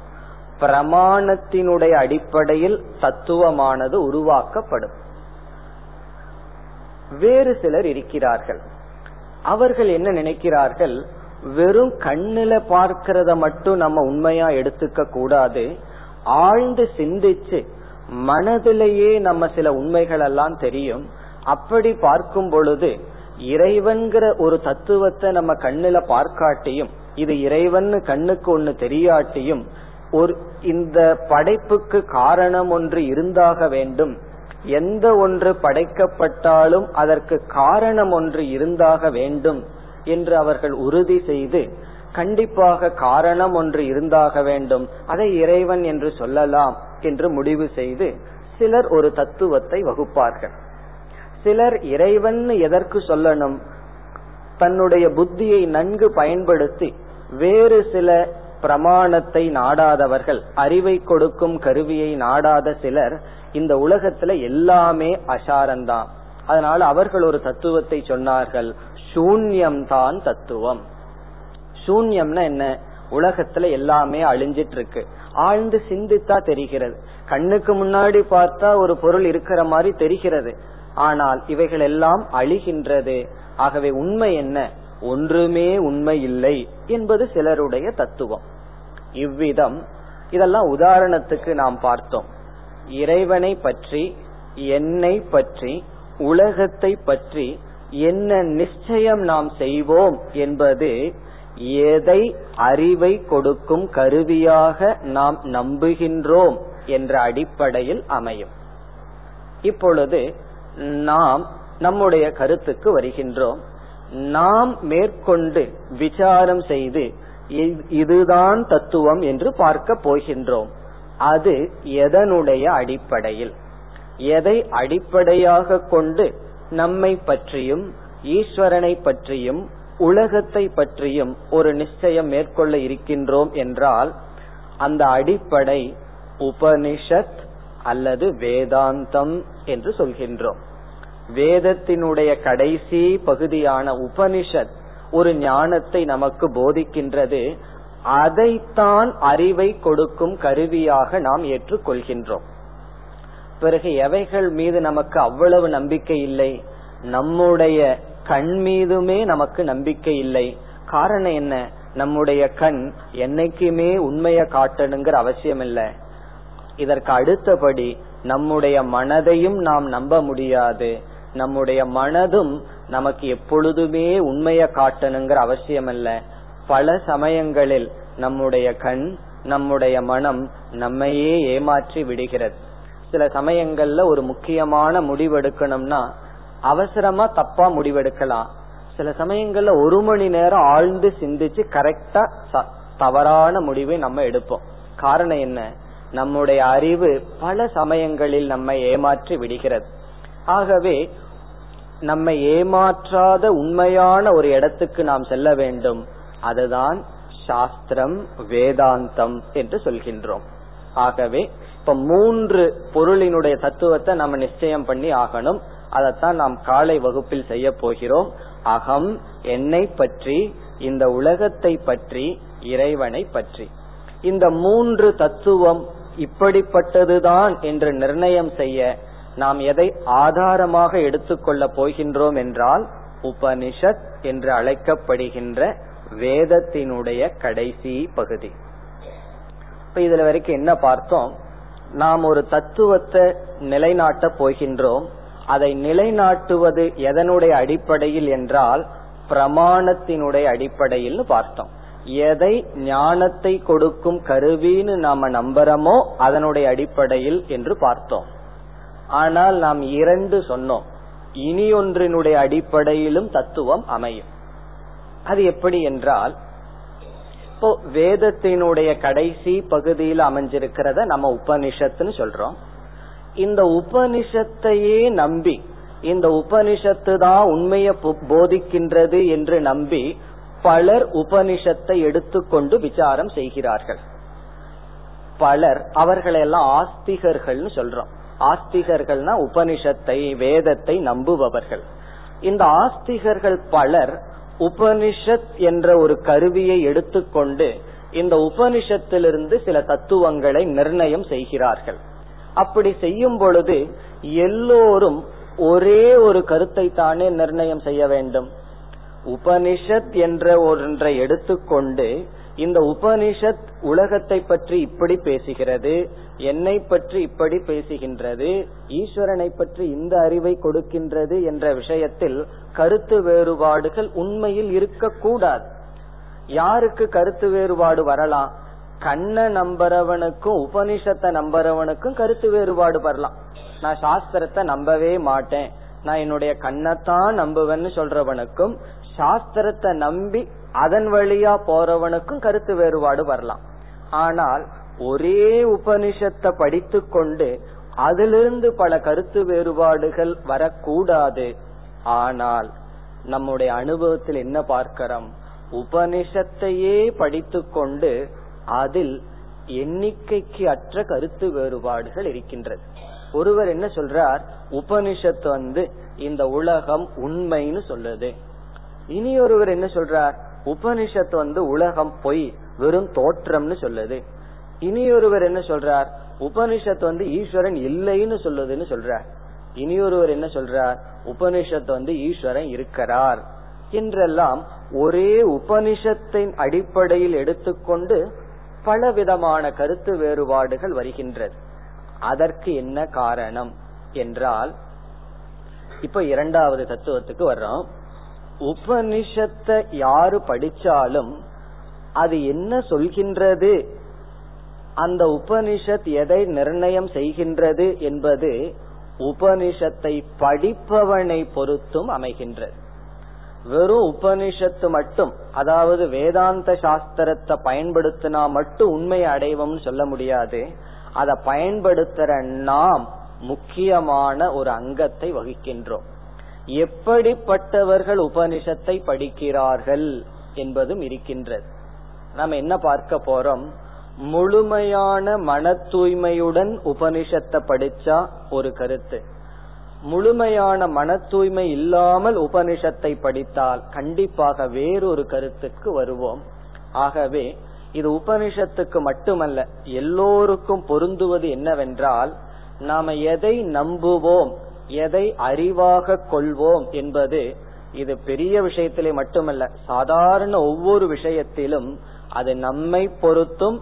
பிரமாணத்தினுடைய அடிப்படையில் தத்துவமானது உருவாக்கப்படும். வேறு சிலர் இருக்கிறார்கள், அவர்கள் என்ன நினைக்கிறார்கள், வெறும் கண்ணுல பார்க்கிறத மட்டும் நம்ம உண்மையா எடுத்துக்க கூடாது, ஆழ்ந்து சிந்திச்சு மனதிலேயே நம்ம சில உண்மைகள் எல்லாம் தெரியும். அப்படி பார்க்கும் பொழுது இறைவன்கிற ஒரு தத்துவத்தை நம்ம கண்ணுல பார்க்காட்டியும், இது இறைவன் கண்ணுக்கு ஒண்ணு தெரியாட்டியும், ஒரு இந்த படைப்புக்கு காரணம் ஒன்று இருந்தாக வேண்டும், எந்த ஒன்று படைக்கப்பட்டாலும் அதற்கு காரணம் ஒன்று இருந்தாக வேண்டும் என்று அவர்கள் உறுதி செய்து, கண்டிப்பாக காரணம் ஒன்று இருந்தாக வேண்டும், அதை இறைவன் என்று சொல்லலாம் என்று முடிவு செய்து சிலர் ஒரு தத்துவத்தை வகுப்பார்கள். சிலர் இறைவன் எதற்கு சொல்லணும், தன்னுடைய புத்தியை நன்கு பயன்படுத்தி வேறு சில பிரமாணத்தை நாடாதவர்கள், அறிவை கொடுக்கும் கருவியை நாடாத சிலர், இந்த உலகத்துல எல்லாமே அசாரந்தான், அதனால அவர்கள் ஒரு தத்துவத்தை சொன்னார்கள், சூன்யம்தான் தத்துவம். சூன்யம்னா என்ன, உலகத்துல எல்லாமே அழிஞ்சிட்டு இருக்கு. ஆழ்ந்து சிந்தித்தா தெரிகிறது, கண்ணுக்கு முன்னாடி பார்த்தா ஒரு பொருள் இருக்கிற மாதிரி தெரிகிறது, ஆனால் இவைகள் எல்லாம் அழிகின்றது. ஆகவே உண்மை என்ன, ஒன்றுமே உண்மை இல்லை என்பது சிலருடைய தத்துவம். இவ்விதம் இதெல்லாம் உதாரணத்துக்கு நாம் பார்த்தோம். இறைவனை பற்றி, என்னை பற்றி, உலகத்தை பற்றி என்ன நிச்சயம் நாம் செய்வோம் என்பது எதை அறிவை கொடுக்கும் கருவியாக நாம் நம்புகின்றோம் என்ற அடிப்படையில் அமையும். இப்பொழுது நாம் நம்முடைய கருத்துக்கு வருகின்றோம். நாம் மேற்கொண்டு விசாரம் செய்து இதுதான் தத்துவம் என்று பார்க்க போகின்றோம். அது எதனுடைய அடிப்படையில், எதை அடிப்படையாக கொண்டு நம்மை பற்றியும் ஈஸ்வரனை பற்றியும் உலகத்தை பற்றியும் ஒரு நிச்சயம் மேற்கொள்ள இருக்கின்றோம் என்றால் அந்த அடிப்படை உபனிஷத் அல்லது வேதாந்தம் என்று சொல்கின்றோம். வேதத்தினுடைய கடைசி பகுதியான உபனிஷத் ஒரு ஞானத்தை நமக்கு போதிக்கின்றது. அதைத்தான் அறிவை கொடுக்கும் கருவியாக நாம் ஏற்றுக்கொள்கின்றோம். பிறகு எவைகள் மீது நமக்கு அவ்வளவு நம்பிக்கை இல்லை? நம்முடைய கண் மீதுமே நமக்கு நம்பிக்கை இல்லை. காரணம் என்ன? நம்முடைய கண் என்னைக்குமே உண்மையை காட்டணுங்கிற அவசியம் இல்லை. இதற்கு அடுத்தபடி நம்முடைய மனதையும் நாம் நம்ப முடியாது. நம்முடைய மனதும் நமக்கு எப்பொழுதுமே உண்மையை காட்டணுங்கிற அவசியம் இல்லை. பல சமயங்களில் நம்முடைய கண், நம்முடைய மனம் நம்மையே ஏமாற்றி விடுகிறது. சில சமயங்கள்ல ஒரு முக்கியமான முடிவெடுக்கணும்னா அவசரமா தப்பா முடிவெடுக்கலாம். சில சமயங்கள்ல ஒரு மணி நேரம் ஆழ்ந்து சிந்திச்சு கரெக்டா தவறான முடிவை நம்ம எடுப்போம். காரணம் என்ன? நம்முடைய அறிவு பல சமயங்களில் நம்மை ஏமாற்றி விடுகிறது. ஆகவே நம்மை ஏமாற்றாத உண்மையான ஒரு இடத்துக்கு நாம் செல்ல வேண்டும். அதுதான் சாஸ்திரம், வேதாந்தம் என்று சொல்கின்றோம். ஆகவே இப்ப 3 பொருளினுடைய தத்துவத்தை நம்ம நிச்சயம் பண்ணி ஆகணும். அதைத்தான் நாம் காலை வகுப்பில் செய்ய போகிறோம். அகம், என்னை பற்றி, இந்த உலகத்தை பற்றி, இறைவனை பற்றி. இந்த 3 தத்துவம் இப்படிப்பட்டதுதான் என்று நிர்ணயம் செய்ய நாம் எதை ஆதாரமாக எடுத்துக்கொள்ள போகின்றோம் என்றால் உபனிஷத் என்று அழைக்கப்படுகின்ற வேதத்தினுடைய கடைசி பகுதி. இப்ப இதுல வரைக்கும் என்ன பார்த்தோம்? நாம் ஒரு தத்துவத்தை நிலைநாட்ட போகின்றோம். அதை நிலைநாட்டுவது எதனுடைய அடிப்படையில் என்றால் பிரமாணத்தினுடைய அடிப்படையில் பார்த்தோம். எதை ஞானத்தை கொடுக்கும் கருவின்னு நாம நம்புறோமோ அதனுடைய அடிப்படையில் என்று பார்த்தோம். ஆனால் நாம் 2 சொன்னோம். இனி ஒன்றினுடைய அடிப்படையிலும் தத்துவம் அமையும். அது எப்படி என்றால், இப்போ வேதத்தினுடைய கடைசி பகுதியில் அமைஞ்சிருக்கிறத நம்ம உபனிஷத்துன்னு சொல்றோம். இந்த உபனிஷத்தையே நம்பி, இந்த உபனிஷத்து தான் உண்மையை போதிக்கின்றது என்று நம்பி பலர் உபனிஷத்தை எடுத்துக்கொண்டு விசாரம் செய்கிறார்கள். பலர், அவர்களெல்லாம் ஆஸ்திகர்கள்னு சொல்றோம். ஆஸ்திகர்கள்னா உபனிஷத்தை, வேதத்தை நம்புபவர்கள். இந்த ஆஸ்திகர்கள் பலர் உபனிஷத் என்ற ஒரு கருவியை எடுத்துக்கொண்டு இந்த உபனிஷத்திலிருந்து சில தத்துவங்களை நிர்ணயம் செய்கிறார்கள். அப்படி செய்யும் பொழுது எல்லோரும் ஒரே ஒரு கருத்தை தானே நிர்ணயம் செய்ய வேண்டும். உபனிஷத் என்ற ஒன்றை எடுத்துக்கொண்டு இந்த உபனிஷத் உலகத்தை பற்றி இப்படி பேசுகிறது, என்னை பற்றி இப்படி பேசுகின்றது, ஈஸ்வரனை பற்றி இந்த அறிவை கொடுக்கின்றது என்ற விஷயத்தில் கருத்து வேறுபாடுகள் உண்மையில் இருக்கக்கூடாது. யாருக்கு கருத்து வேறுபாடு வரலாம்? கண்ணை நம்புறவனுக்கும் உபனிஷத்தை நம்புறவனுக்கும் கருத்து வேறுபாடு வரலாம். நான் சாஸ்திரத்தை நம்பவே மாட்டேன், நான் என்னுடைய கண்ணத்தான் நம்புவேன்னு சொல்றவனுக்கும் சாஸ்திரத்தை நம்பி அதன் வழியா போறவனுக்கும் கருத்து வேறுபாடு வரலாம். ஆனால் ஒரே உபனிஷத்தை படித்து கொண்டு அதிலிருந்து பல கருத்து வேறுபாடுகள் வரக்கூடாது. ஆனால் நம்முடைய அனுபவத்தில் என்ன பார்க்கிறோம்? உபனிஷத்தையே படித்து கொண்டு அதில் எண்ணிக்கைக்கு அற்ற கருத்து வேறுபாடுகள் இருக்கின்றது. ஒருவர் என்ன சொல்றார்? உபனிஷத்து இந்த உலகம் உண்மைன்னு சொல்லுது. இனி ஒருவர் என்ன சொல்றார்? உபனிஷத்து உலகம் பொய், வெறும் தோற்றம்னு சொல்லுது. இனி ஒருவர் என்ன சொல்றார்? உபனிஷத்து ஈஸ்வரன் இல்லைன்னு சொல்லுதுன்னு சொல்றார். இனி ஒருவர் என்ன சொல்றார்? உபனிஷத்து ஈஸ்வரன் இருக்கிறார் என்றெல்லாம் ஒரே உபனிஷத்தின் அடிப்படையில் எடுத்துக்கொண்டு பலவிதமான கருத்து வேறுபாடுகள் வருகின்றது. அதற்கு என்ன காரணம் என்றால், இப்ப 2வது தத்துவத்துக்கு வர்றோம். உபனிஷத்தை யாரு படிச்சாலும் அது என்ன சொல்கின்றது, அந்த உபனிஷத் எதை நிர்ணயம் செய்கின்றது என்பது உபனிஷத்தை படிப்பவனை பொறுத்தும் அமைகின்றது. வெறும் உபனிஷத்து மட்டும், அதாவது வேதாந்த சாஸ்திரத்தை பயன்படுத்தினா மட்டும் உண்மையை அடைவோம்னு சொல்ல முடியாது. அதை பயன்படுத்துற நாம் முக்கியமான ஒரு அங்கத்தை வகிக்கின்றோம். எப்படிப்பட்டவர்கள் உபனிஷத்தை படிக்கிறார்கள் என்பதும் இருக்கின்றது. நாம் என்ன பார்க்க போறோம்? முழுமையான மன தூய்மையுடன் உபனிஷத்தை படிச்சா ஒரு கருத்து, முழுமையான மன தூய்மை இல்லாமல் உபனிஷத்தை படித்தால் கண்டிப்பாக வேறொரு கருத்துக்கு வருவோம். ஆகவே இது உபனிஷத்துக்கு மட்டுமல்ல, எல்லோருக்கும் பொருந்துவது என்னவென்றால், நாம எதை நம்புவோம், எதை அறிவாக கொள்வோம் என்பது இது பெரிய விஷயத்திலே மட்டுமல்ல, சாதாரண ஒவ்வொரு விஷயத்திலும் அது நம்மை பொறுத்தும்.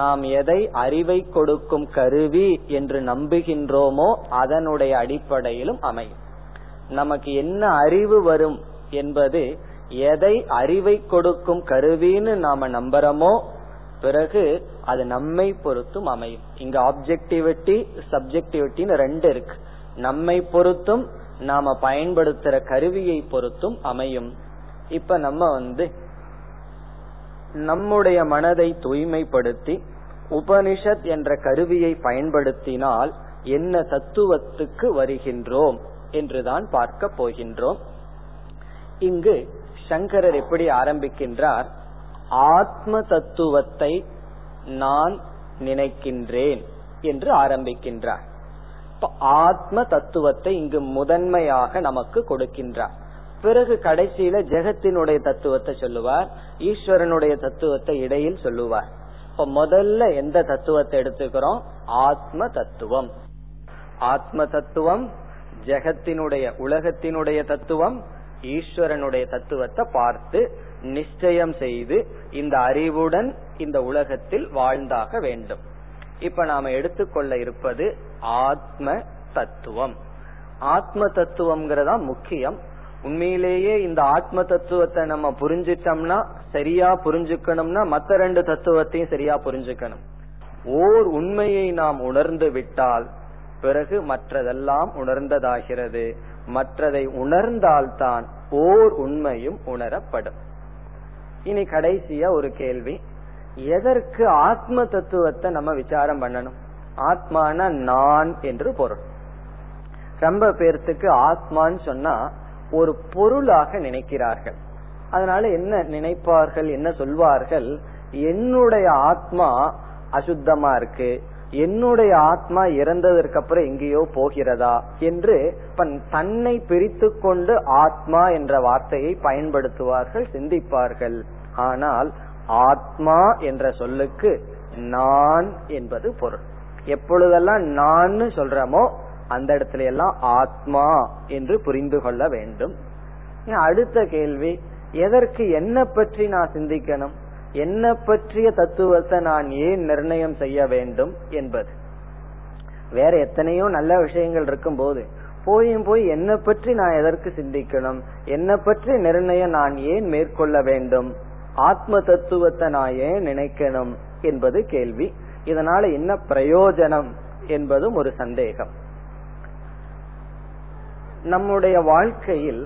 நாம் எதை அறிவை கொடுக்கும் கருவி என்று நம்புகின்றோமோ அதனுடைய அடிப்படையிலும் அமையும். நமக்கு என்ன அறிவு வரும் என்பது எதை அறிவை கொடுக்கும் கருவின்னு நாம நம்புறோமோ பிறகு அது நம்மை பொறுத்தும் அமையும். இங்க ஆப்ஜெக்டிவிட்டி சப்ஜெக்டிவிட்டின்னு ரெண்டு இருக்கு. நம்மை பொறுத்தும் நாம பயன்படுத்துற கருவியை பொறுத்தும் அமையும். இப்ப நம்ம நம்முடைய மனதை தூய்மைப்படுத்தி உபனிஷத் என்ற கருவியை பயன்படுத்தினால் என்ன தத்துவத்துக்கு வருகின்றோம் என்றுதான் பார்க்க போகின்றோம். இங்கு சங்கரர் எப்படி ஆரம்பிக்கின்றார்? ஆத்ம தத்துவத்தை நான் நினைக்கின்றேன் என்று ஆரம்பிக்கின்றார். ஆத்ம தத்துவத்தை இங்கு முதன்மையாக நமக்கு கொடுக்கின்றார். பிறகு கடைசியில ஜெகத்தினுடைய தத்துவத்தை சொல்லுவார், ஈஸ்வரனுடைய தத்துவத்தை இடையில் சொல்லுவார். இப்ப முதல்ல எந்த தத்துவத்தை எடுத்துக்கிறோம்? ஆத்ம தத்துவம். ஆத்ம தத்துவம், ஜெகத்தினுடைய உலகத்தினுடைய தத்துவம், ஈஸ்வரனுடைய தத்துவத்தை பார்த்து நிச்சயம் செய்து இந்த அறிவுடன் இந்த உலகத்தில் வாழ்ந்தாக வேண்டும். இப்ப நாம எடுத்துக்கொள்ள இருப்பது ஆத்ம தத்துவம். ஆத்ம தத்துவம்ங்கிறதா முக்கியம். உண்மையிலேயே இந்த ஆத்ம தத்துவத்தை நம்ம புரிஞ்சிட்டோம்னா, சரியா புரிஞ்சுக்கணும்னா மற்ற ரெண்டு தத்துவத்தையும் சரியா புரிஞ்சுக்கணும். ஓர் உண்மையை நாம் உணர்ந்து விட்டால் பிறகு மற்றதெல்லாம் உணர்ந்ததாகிறது. மற்றதை உணர்ந்தால்தான் ஓர் உண்மையும் உணரப்படும். இனி கடைசியா ஒரு கேள்வி, எதற்கு ஆத்ம தத்துவத்தை நம்ம விசாரம் பண்ணணும்? ஆத்மானா நான் என்று பொருள். ரொம்ப பேர்த்துக்கு ஆத்மான்னு சொன்னா ஒரு பொருளாக நினைக்கிறார்கள். அதனால என்ன நினைப்பார்கள், என்ன சொல்வார்கள்? என்னுடைய ஆத்மா அசுத்தமா இருக்கு, என்னுடைய ஆத்மா இறந்ததற்கு அப்புறம் எங்கேயோ போகிறதா என்று தன்னை பிரித்து கொண்டு ஆத்மா என்ற வார்த்தையை பயன்படுத்துவார்கள், சிந்திப்பார்கள். ஆனால் ஆத்மா என்ற சொல்லுக்கு நான் என்பது பொருள். எப்பொழுதெல்லாம் நான் சொல்றமோ அந்த இடத்துல எல்லாம் ஆத்மா என்று புரிந்து கொள்ள வேண்டும். அடுத்த கேள்வி, எதற்கு என்ன பற்றி நான் சிந்திக்கணும், என்ன பற்றிய தத்துவத்தை நான் ஏன் நிர்ணயம் செய்ய வேண்டும் என்பது. வேற எத்தனையோ நல்ல விஷயங்கள் இருக்கும் போது போயும் போய் என்ன பற்றி நான் எதற்கு சிந்திக்கணும், என்ன பற்றி நிர்ணயம் நான் ஏன் மேற்கொள்ள வேண்டும், ஆத்ம தத்துவத்தை நான் ஏன் நினைக்கணும் என்பது கேள்வி. இதனால என்ன பிரயோஜனம் என்பதும் ஒரு சந்தேகம். நம்முடைய வாழ்க்கையில்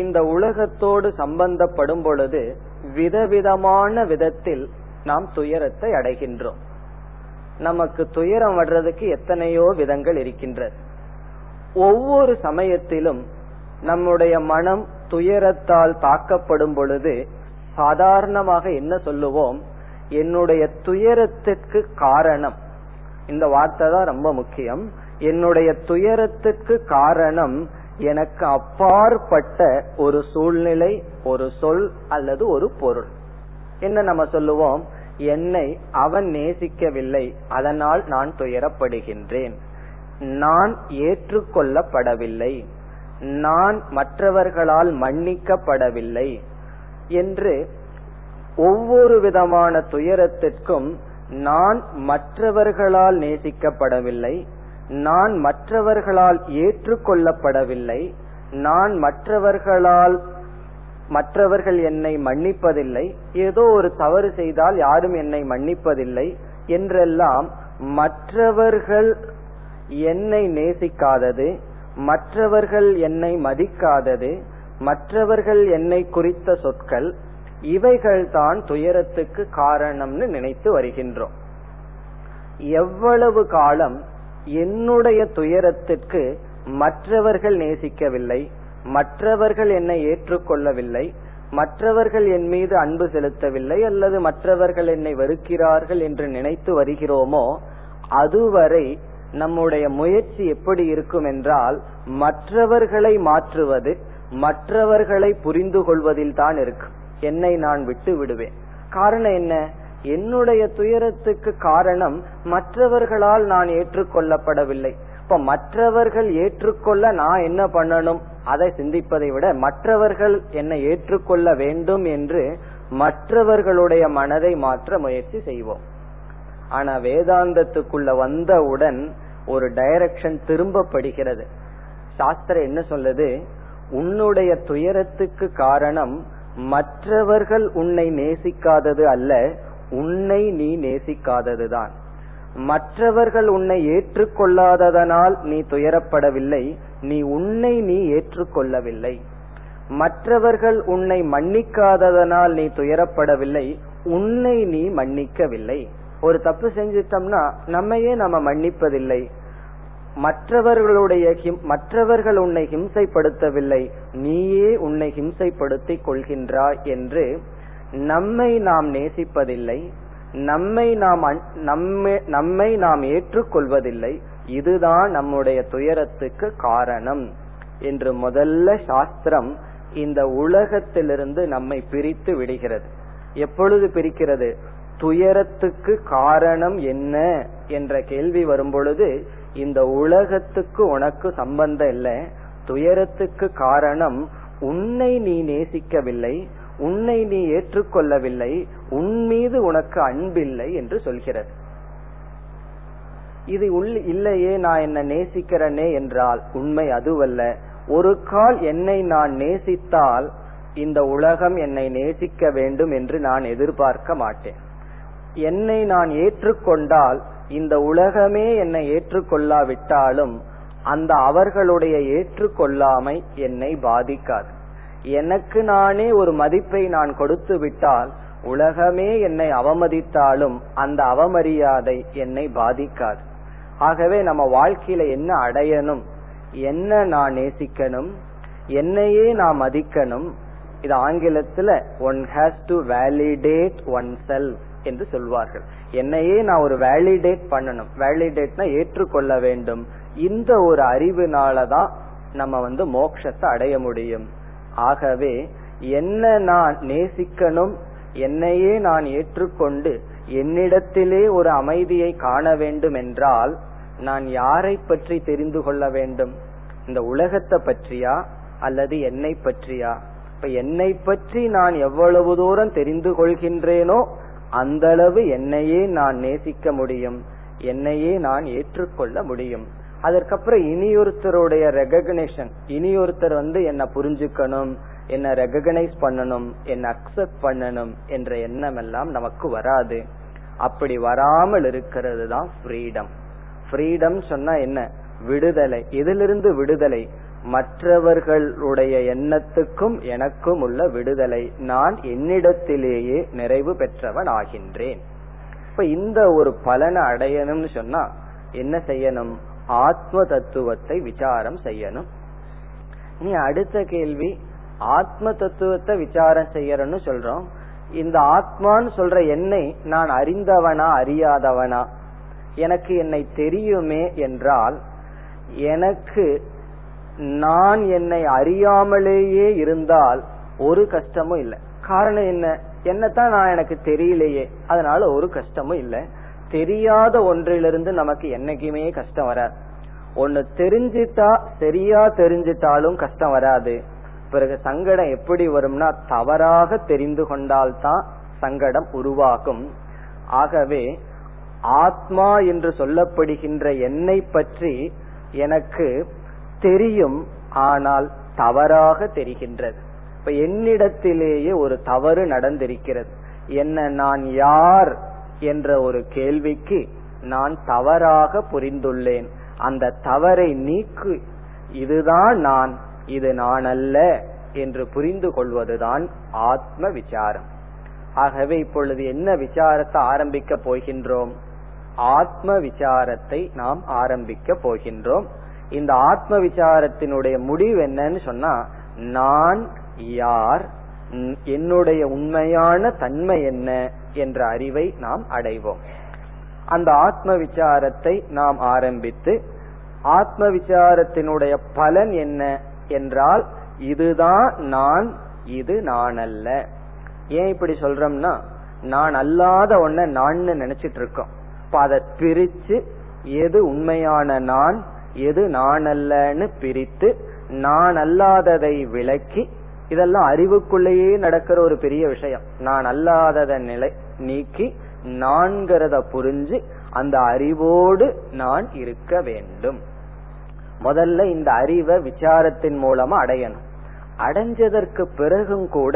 இந்த உலகத்தோடு சம்பந்தப்படும் பொழுது விதவிதமான விதத்தில் நாம் துயரத்தை அடைகின்றோம். நமக்கு துயரம் வர்றதுக்கு எத்தனையோ விதங்கள் இருக்கின்றது. ஒவ்வொரு சமயத்திலும் நம்முடைய மனம் துயரத்தால் தாக்கப்படும் பொழுது சாதாரணமாக என்ன சொல்லுவோம்? என்னுடைய துயரத்திற்கு காரணம். இந்த வார்த்தை தான் ரொம்ப முக்கியம். என்னுடைய துயரத்திற்கு காரணம் எனக்கு அப்பாற்பட்ட ஒரு சூழ்நிலை, ஒரு சொல் அல்லது ஒரு பொருள். என்ன நம்ம சொல்லுவோம்? என்னை அவன் நேசிக்கவில்லை, அதனால் நான் துயரப்படுகின்றேன். நான் ஏற்றுக்கொள்ளப்படவில்லை, நான் மற்றவர்களால் மன்னிக்கப்படவில்லை என்று ஒவ்வொரு விதமான துயரத்திற்கும் நான் மற்றவர்களால் நேசிக்கப்படவில்லை, நான் மற்றவர்களால் ஏற்றுக்கொள்ளப்படவில்லை, நான் மற்றவர்கள் என்னை மன்னிப்பதில்லை, ஏதோ ஒரு தவறு செய்தால் யாரும் என்னை மன்னிப்பதில்லை என்றெல்லாம் மற்றவர்கள் என்னை நேசிக்காதது, மற்றவர்கள் என்னை மதிக்காதது, மற்றவர்கள் என்னை குறித்த சொற்கள், இவைகள்தான் துயரத்துக்கு காரணம்னு நினைத்து வருகின்றோம். எவ்வளவு காலம் என்னுடைய துயரத்திற்கு மற்றவர்கள் நேசிக்கவில்லை, மற்றவர்கள் என்னை ஏற்றுக்கொள்ளவில்லை, மற்றவர்கள் என் மீது அன்பு செலுத்தவில்லை அல்லது மற்றவர்கள் என்னை வெறுக்கிறார்கள் என்று நினைத்து வருகிறோமோ அதுவரை நம்முடைய முயற்சி எப்படி இருக்கும் என்றால் மற்றவர்களை மாற்றுவது, மற்றவர்களை புரிந்து கொள்வதில் தான் இருக்கு. என்னை நான் விட்டு விடுவேன். காரணம் என்ன? என்னுடைய துயரத்துக்கு காரணம் மற்றவர்களால் நான் ஏற்றுக்கொள்ளப்படவில்லை. இப்ப மற்றவர்கள் ஏற்றுக்கொள்ள நான் என்ன பண்ணணும்? அதை சிந்திப்பதை விட மற்றவர்கள் என்னை ஏற்றுக்கொள்ள வேண்டும் என்று மற்றவர்களுடைய மனதை மாற்ற முயற்சி செய்வோம். ஆனா வேதாந்தத்துக்குள்ள வந்தவுடன் ஒரு டைரக்ஷன் திரும்பப்படுகிறது. சாஸ்திரம் என்ன சொல்லுது? உன்னுடைய துயரத்துக்கு காரணம் மற்றவர்கள் உன்னை நேசிக்காதது அல்ல, உன்னை நீ நேசிக்காததுதான். மற்றவர்கள் உன்னை ஏற்றுக்கொள்ளாததனால் நீ துயரப்படவில்லை, நீ உன்னை நீ ஏற்றுக்கொள்ளவில்லை. மற்றவர்கள் உன்னை மன்னிக்காததனால் நீ துயரப்படவில்லை, உன்னை நீ மன்னிக்கவில்லை. ஒரு தப்பு செஞ்சிட்டோம்னா நம்மையே நம்ம மன்னிப்பதில்லை. மற்றவர்கள் உன்னை ஹிம்சைப்படுத்தவில்லை, நீயே உன்னை ஹிம்சைப்படுத்திக் கொள்கின்றாய் என்று நம்மை நாம் நேசிப்பதில்லை, நம்மை நாம் ஏற்றுக்கொள்வதில்லை. இதுதான் நம்முடைய துயரத்துக்கு காரணம் என்று முதல்ல சாஸ்திரம் இந்த உலகத்திலிருந்து நம்மை பிரித்து விடுகிறது. எப்பொழுது பிரிக்கிறது? துயரத்துக்கு காரணம் என்ன என்ற கேள்வி வரும்பொழுது இந்த உலகத்துக்கு உனக்கு சம்பந்தம் இல்லை, துயரத்துக்கு காரணம் உன்னை நீ நேசிக்கவில்லை, உன்னை நீ ஏற்றுக்கொள்ளவில்லை, உன் மீது உனக்கு அன்பில்லை என்று சொல்கிறது. இது இல்லையே, நான் என்ன நேசிக்கிறேனே என்றால் உண்மை அதுவல்ல. ஒரு கால் என்னை நான் நேசித்தால் இந்த உலகம் என்னை நேசிக்க வேண்டும் என்று நான் எதிர்பார்க்க மாட்டேன். என்னை நான் ஏற்றுக்கொண்டால் இந்த உலகமே என்னை ஏற்றுக்கொள்ளாவிட்டாலும் அந்த அவர்களுடைய ஏற்றுக்கொள்ளாமை என்னை பாதிக்காது. எனக்கு நானே ஒரு மதிப்பை நான் கொடுத்து விட்டால் உலகமே என்னை அவமதித்தாலும் அந்த அவமரியாதை என்னை பாதிக்காது. ஆகவே நம்ம வாழ்க்கையில என்ன அடையணும்? என்ன நான் நேசிக்கணும், என்னையே நான் மதிக்கணும். இது ஆங்கிலத்துல one has to validate oneself என்று சொல்வார்கள். என்னையே நான் ஒரு வேலிடேட் பண்ணணும். வேலிடேட்னா ஏற்றுக்கொள்ள வேண்டும். இந்த ஒரு அறிவுனாலதான் நம்ம வந்து மோட்சத்தை அடைய முடியும். ஆகவே என்ன நான் நேசிக்கணும், என்னையே நான் ஏற்றுக்கொண்டு என்னிடத்திலே ஒரு அமைதியை காண வேண்டும் என்றால் நான் யாரை பற்றி தெரிந்து கொள்ள வேண்டும்? இந்த உலகத்தை பற்றியா அல்லது என்னை பற்றியா? இப்ப என்னை பற்றி நான் எவ்வளவு தூரம் தெரிந்து கொள்கின்றேனோ அந்த அளவு என்னையே நான் நேசிக்க முடியும், என்னையே நான் ஏற்றுக்கொள்ள முடியும். அதற்கப்புறம் இனியொருத்தருடைய ரெகக்னிஷன், இனியொருத்தர் வந்து என்ன புரிஞ்சுக்கணும், என்ன ரெகக்னைஸ் பண்ணணும், என்ன அக்செப்ட் பண்ணணும் என்ற எண்ணம் எல்லாம் நமக்கு வராது. அப்படி வராமல் இருக்கிறது தான் ஃப்ரீடம். ஃப்ரீடம் சொன்னா என்ன? விடுதலை. இதிலிருந்து விடுதலை, மற்றவர்களுடைய எண்ணத்துக்கும் எனக்கும் உள்ள விடுதலை. நான் என்னிடத்திலேயே நிறைவு பெற்றவன் ஆகின்றேன். இப்ப இந்த ஒரு பலனை அடையணும்னு சொன்னா என்ன செய்யணும்? ஆத்ம தத்துவத்தை விசாரம் செய்யணும். நீ அடுத்த கேள்வி, ஆத்ம தத்துவத்தை விசாரம் செய்யறன்னு சொல்றோம். இந்த ஆத்மான்னு சொல்ற என்னை நான் அறிந்தவனா அறியாதவனா? எனக்கு என்னை தெரியுமே என்றால் எனக்கு நான் என்னை அறியாமலேயே இருந்தால் ஒரு கஷ்டமும் இல்லை. காரணம் என்ன? என்னத்தான் நான் எனக்கு தெரியலையே, அதனால ஒரு கஷ்டமும் இல்லை. தெரியாத ஒன்றிலிருந்து நமக்கு என்னைக்குமே கஷ்டம் வராது. ஒன்னு தெரிஞ்சிட்டா, சரியா தெரிஞ்சிட்டாலும் கஷ்டம் வராது. பிறகு சங்கடம் எப்படி வரும்னா தவறாக தெரிந்து கொண்டால்தான் சங்கடம் உருவாகும். ஆகவே ஆத்மா என்று சொல்லப்படுகின்ற என்னை பற்றி எனக்கு தெரியும், ஆனால் தவறாக தெரிகின்றது. இப்ப என்னிடத்திலேயே ஒரு தவறு நடந்திருக்கிறது. என்ன நான் யார் என்ற ஒரு கேள்விக்கு நான் தவறாக புரிந்துள்ளேன். அந்த தவறை நீக்கு, இதுதான் நான், இது நான் அல்ல என்று புரிந்து கொள்வதுதான் ஆத்ம விசாரம். ஆகவே இப்பொழுது என்ன விசாரத்தை ஆரம்பிக்க போகின்றோம்? ஆத்ம விசாரத்தை நாம் ஆரம்பிக்க போகின்றோம். இந்த ஆத்ம விசாரத்தினுடைய முடிவு என்னன்னு சொன்னா, நான் யார், என்னுடைய உண்மையான தன்மை என்ன என்ற அறிவை நாம் அடைவோம். அந்த ஆத்ம விசாரத்தை நாம் ஆரம்பித்து ஆத்ம விசாரத்தினுடைய பலன் என்ன என்றால், இதுதான் நான், இது நான் அல்ல. ஏன் இப்படி சொல்றோம்னா, நான் அல்லாத ஒன்ன நான் நினைச்சிட்டு இருக்கோம். இப்ப அதை பிரிச்சு எது உண்மையான நான், எது நான் அல்லன்னு பிரித்து நான் அல்லாததை விளக்கி, இதெல்லாம் அறிவுக்குள்ளேயே நடக்கிற ஒரு பெரிய விஷயம். நான் அல்லாதத நிலை நீக்கி நான்கிறத புரிஞ்சு அந்த அறிவோடு நான் இருக்க வேண்டும். முதல்ல இந்த அறிவை விசாரத்தின் மூலமா அடையணும். அடைஞ்சதற்கு பிறகும் கூட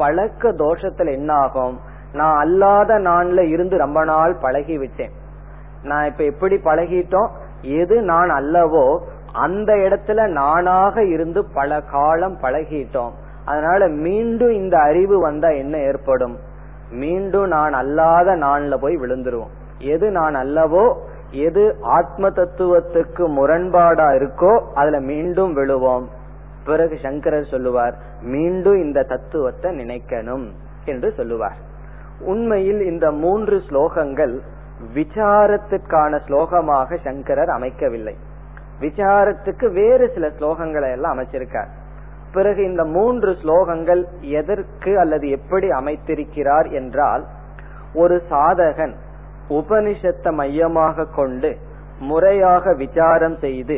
பழக்க தோஷத்துல என்ன ஆகும், நான் அல்லாத நான்ல இருந்து ரொம்ப நாள் பழகி விட்டேன். நான் இப்ப எப்படி பழகிட்டோம், எது நான் அல்லவோ அந்த இடத்துல நானாக இருந்து பல காலம் பழகிட்டோம். அதனால மீண்டும் இந்த அறிவு வந்தா என்ன ஏற்படும், மீண்டும் நான் அல்லாத நான்ல போய் விழுந்துருவோம். எது நான் அல்லவோ, எது ஆத்ம தத்துவத்துக்கு முரண்பாடா இருக்கோ அதுல மீண்டும் விழுவோம். பிறகு சங்கரர் சொல்லுவார், மீண்டும் இந்த தத்துவத்தை நினைக்கணும் என்று சொல்லுவார். உண்மையில் இந்த 3 ஸ்லோகங்கள் விசாரத்துக்கான ஸ்லோகமாக சங்கரர் அமைக்கவில்லை. விசாரத்துக்கு வேறு சில ஸ்லோகங்களை எல்லாம் அமைச்சிருக்கார். பிறகு இந்த 3 ஸ்லோகங்கள் எதற்கு அல்லது எப்படி அமைத்திருக்கிறார் என்றால், ஒரு சாதகன் உபனிஷத்தை மையமாக கொண்டு முறையாக விசாரம் செய்து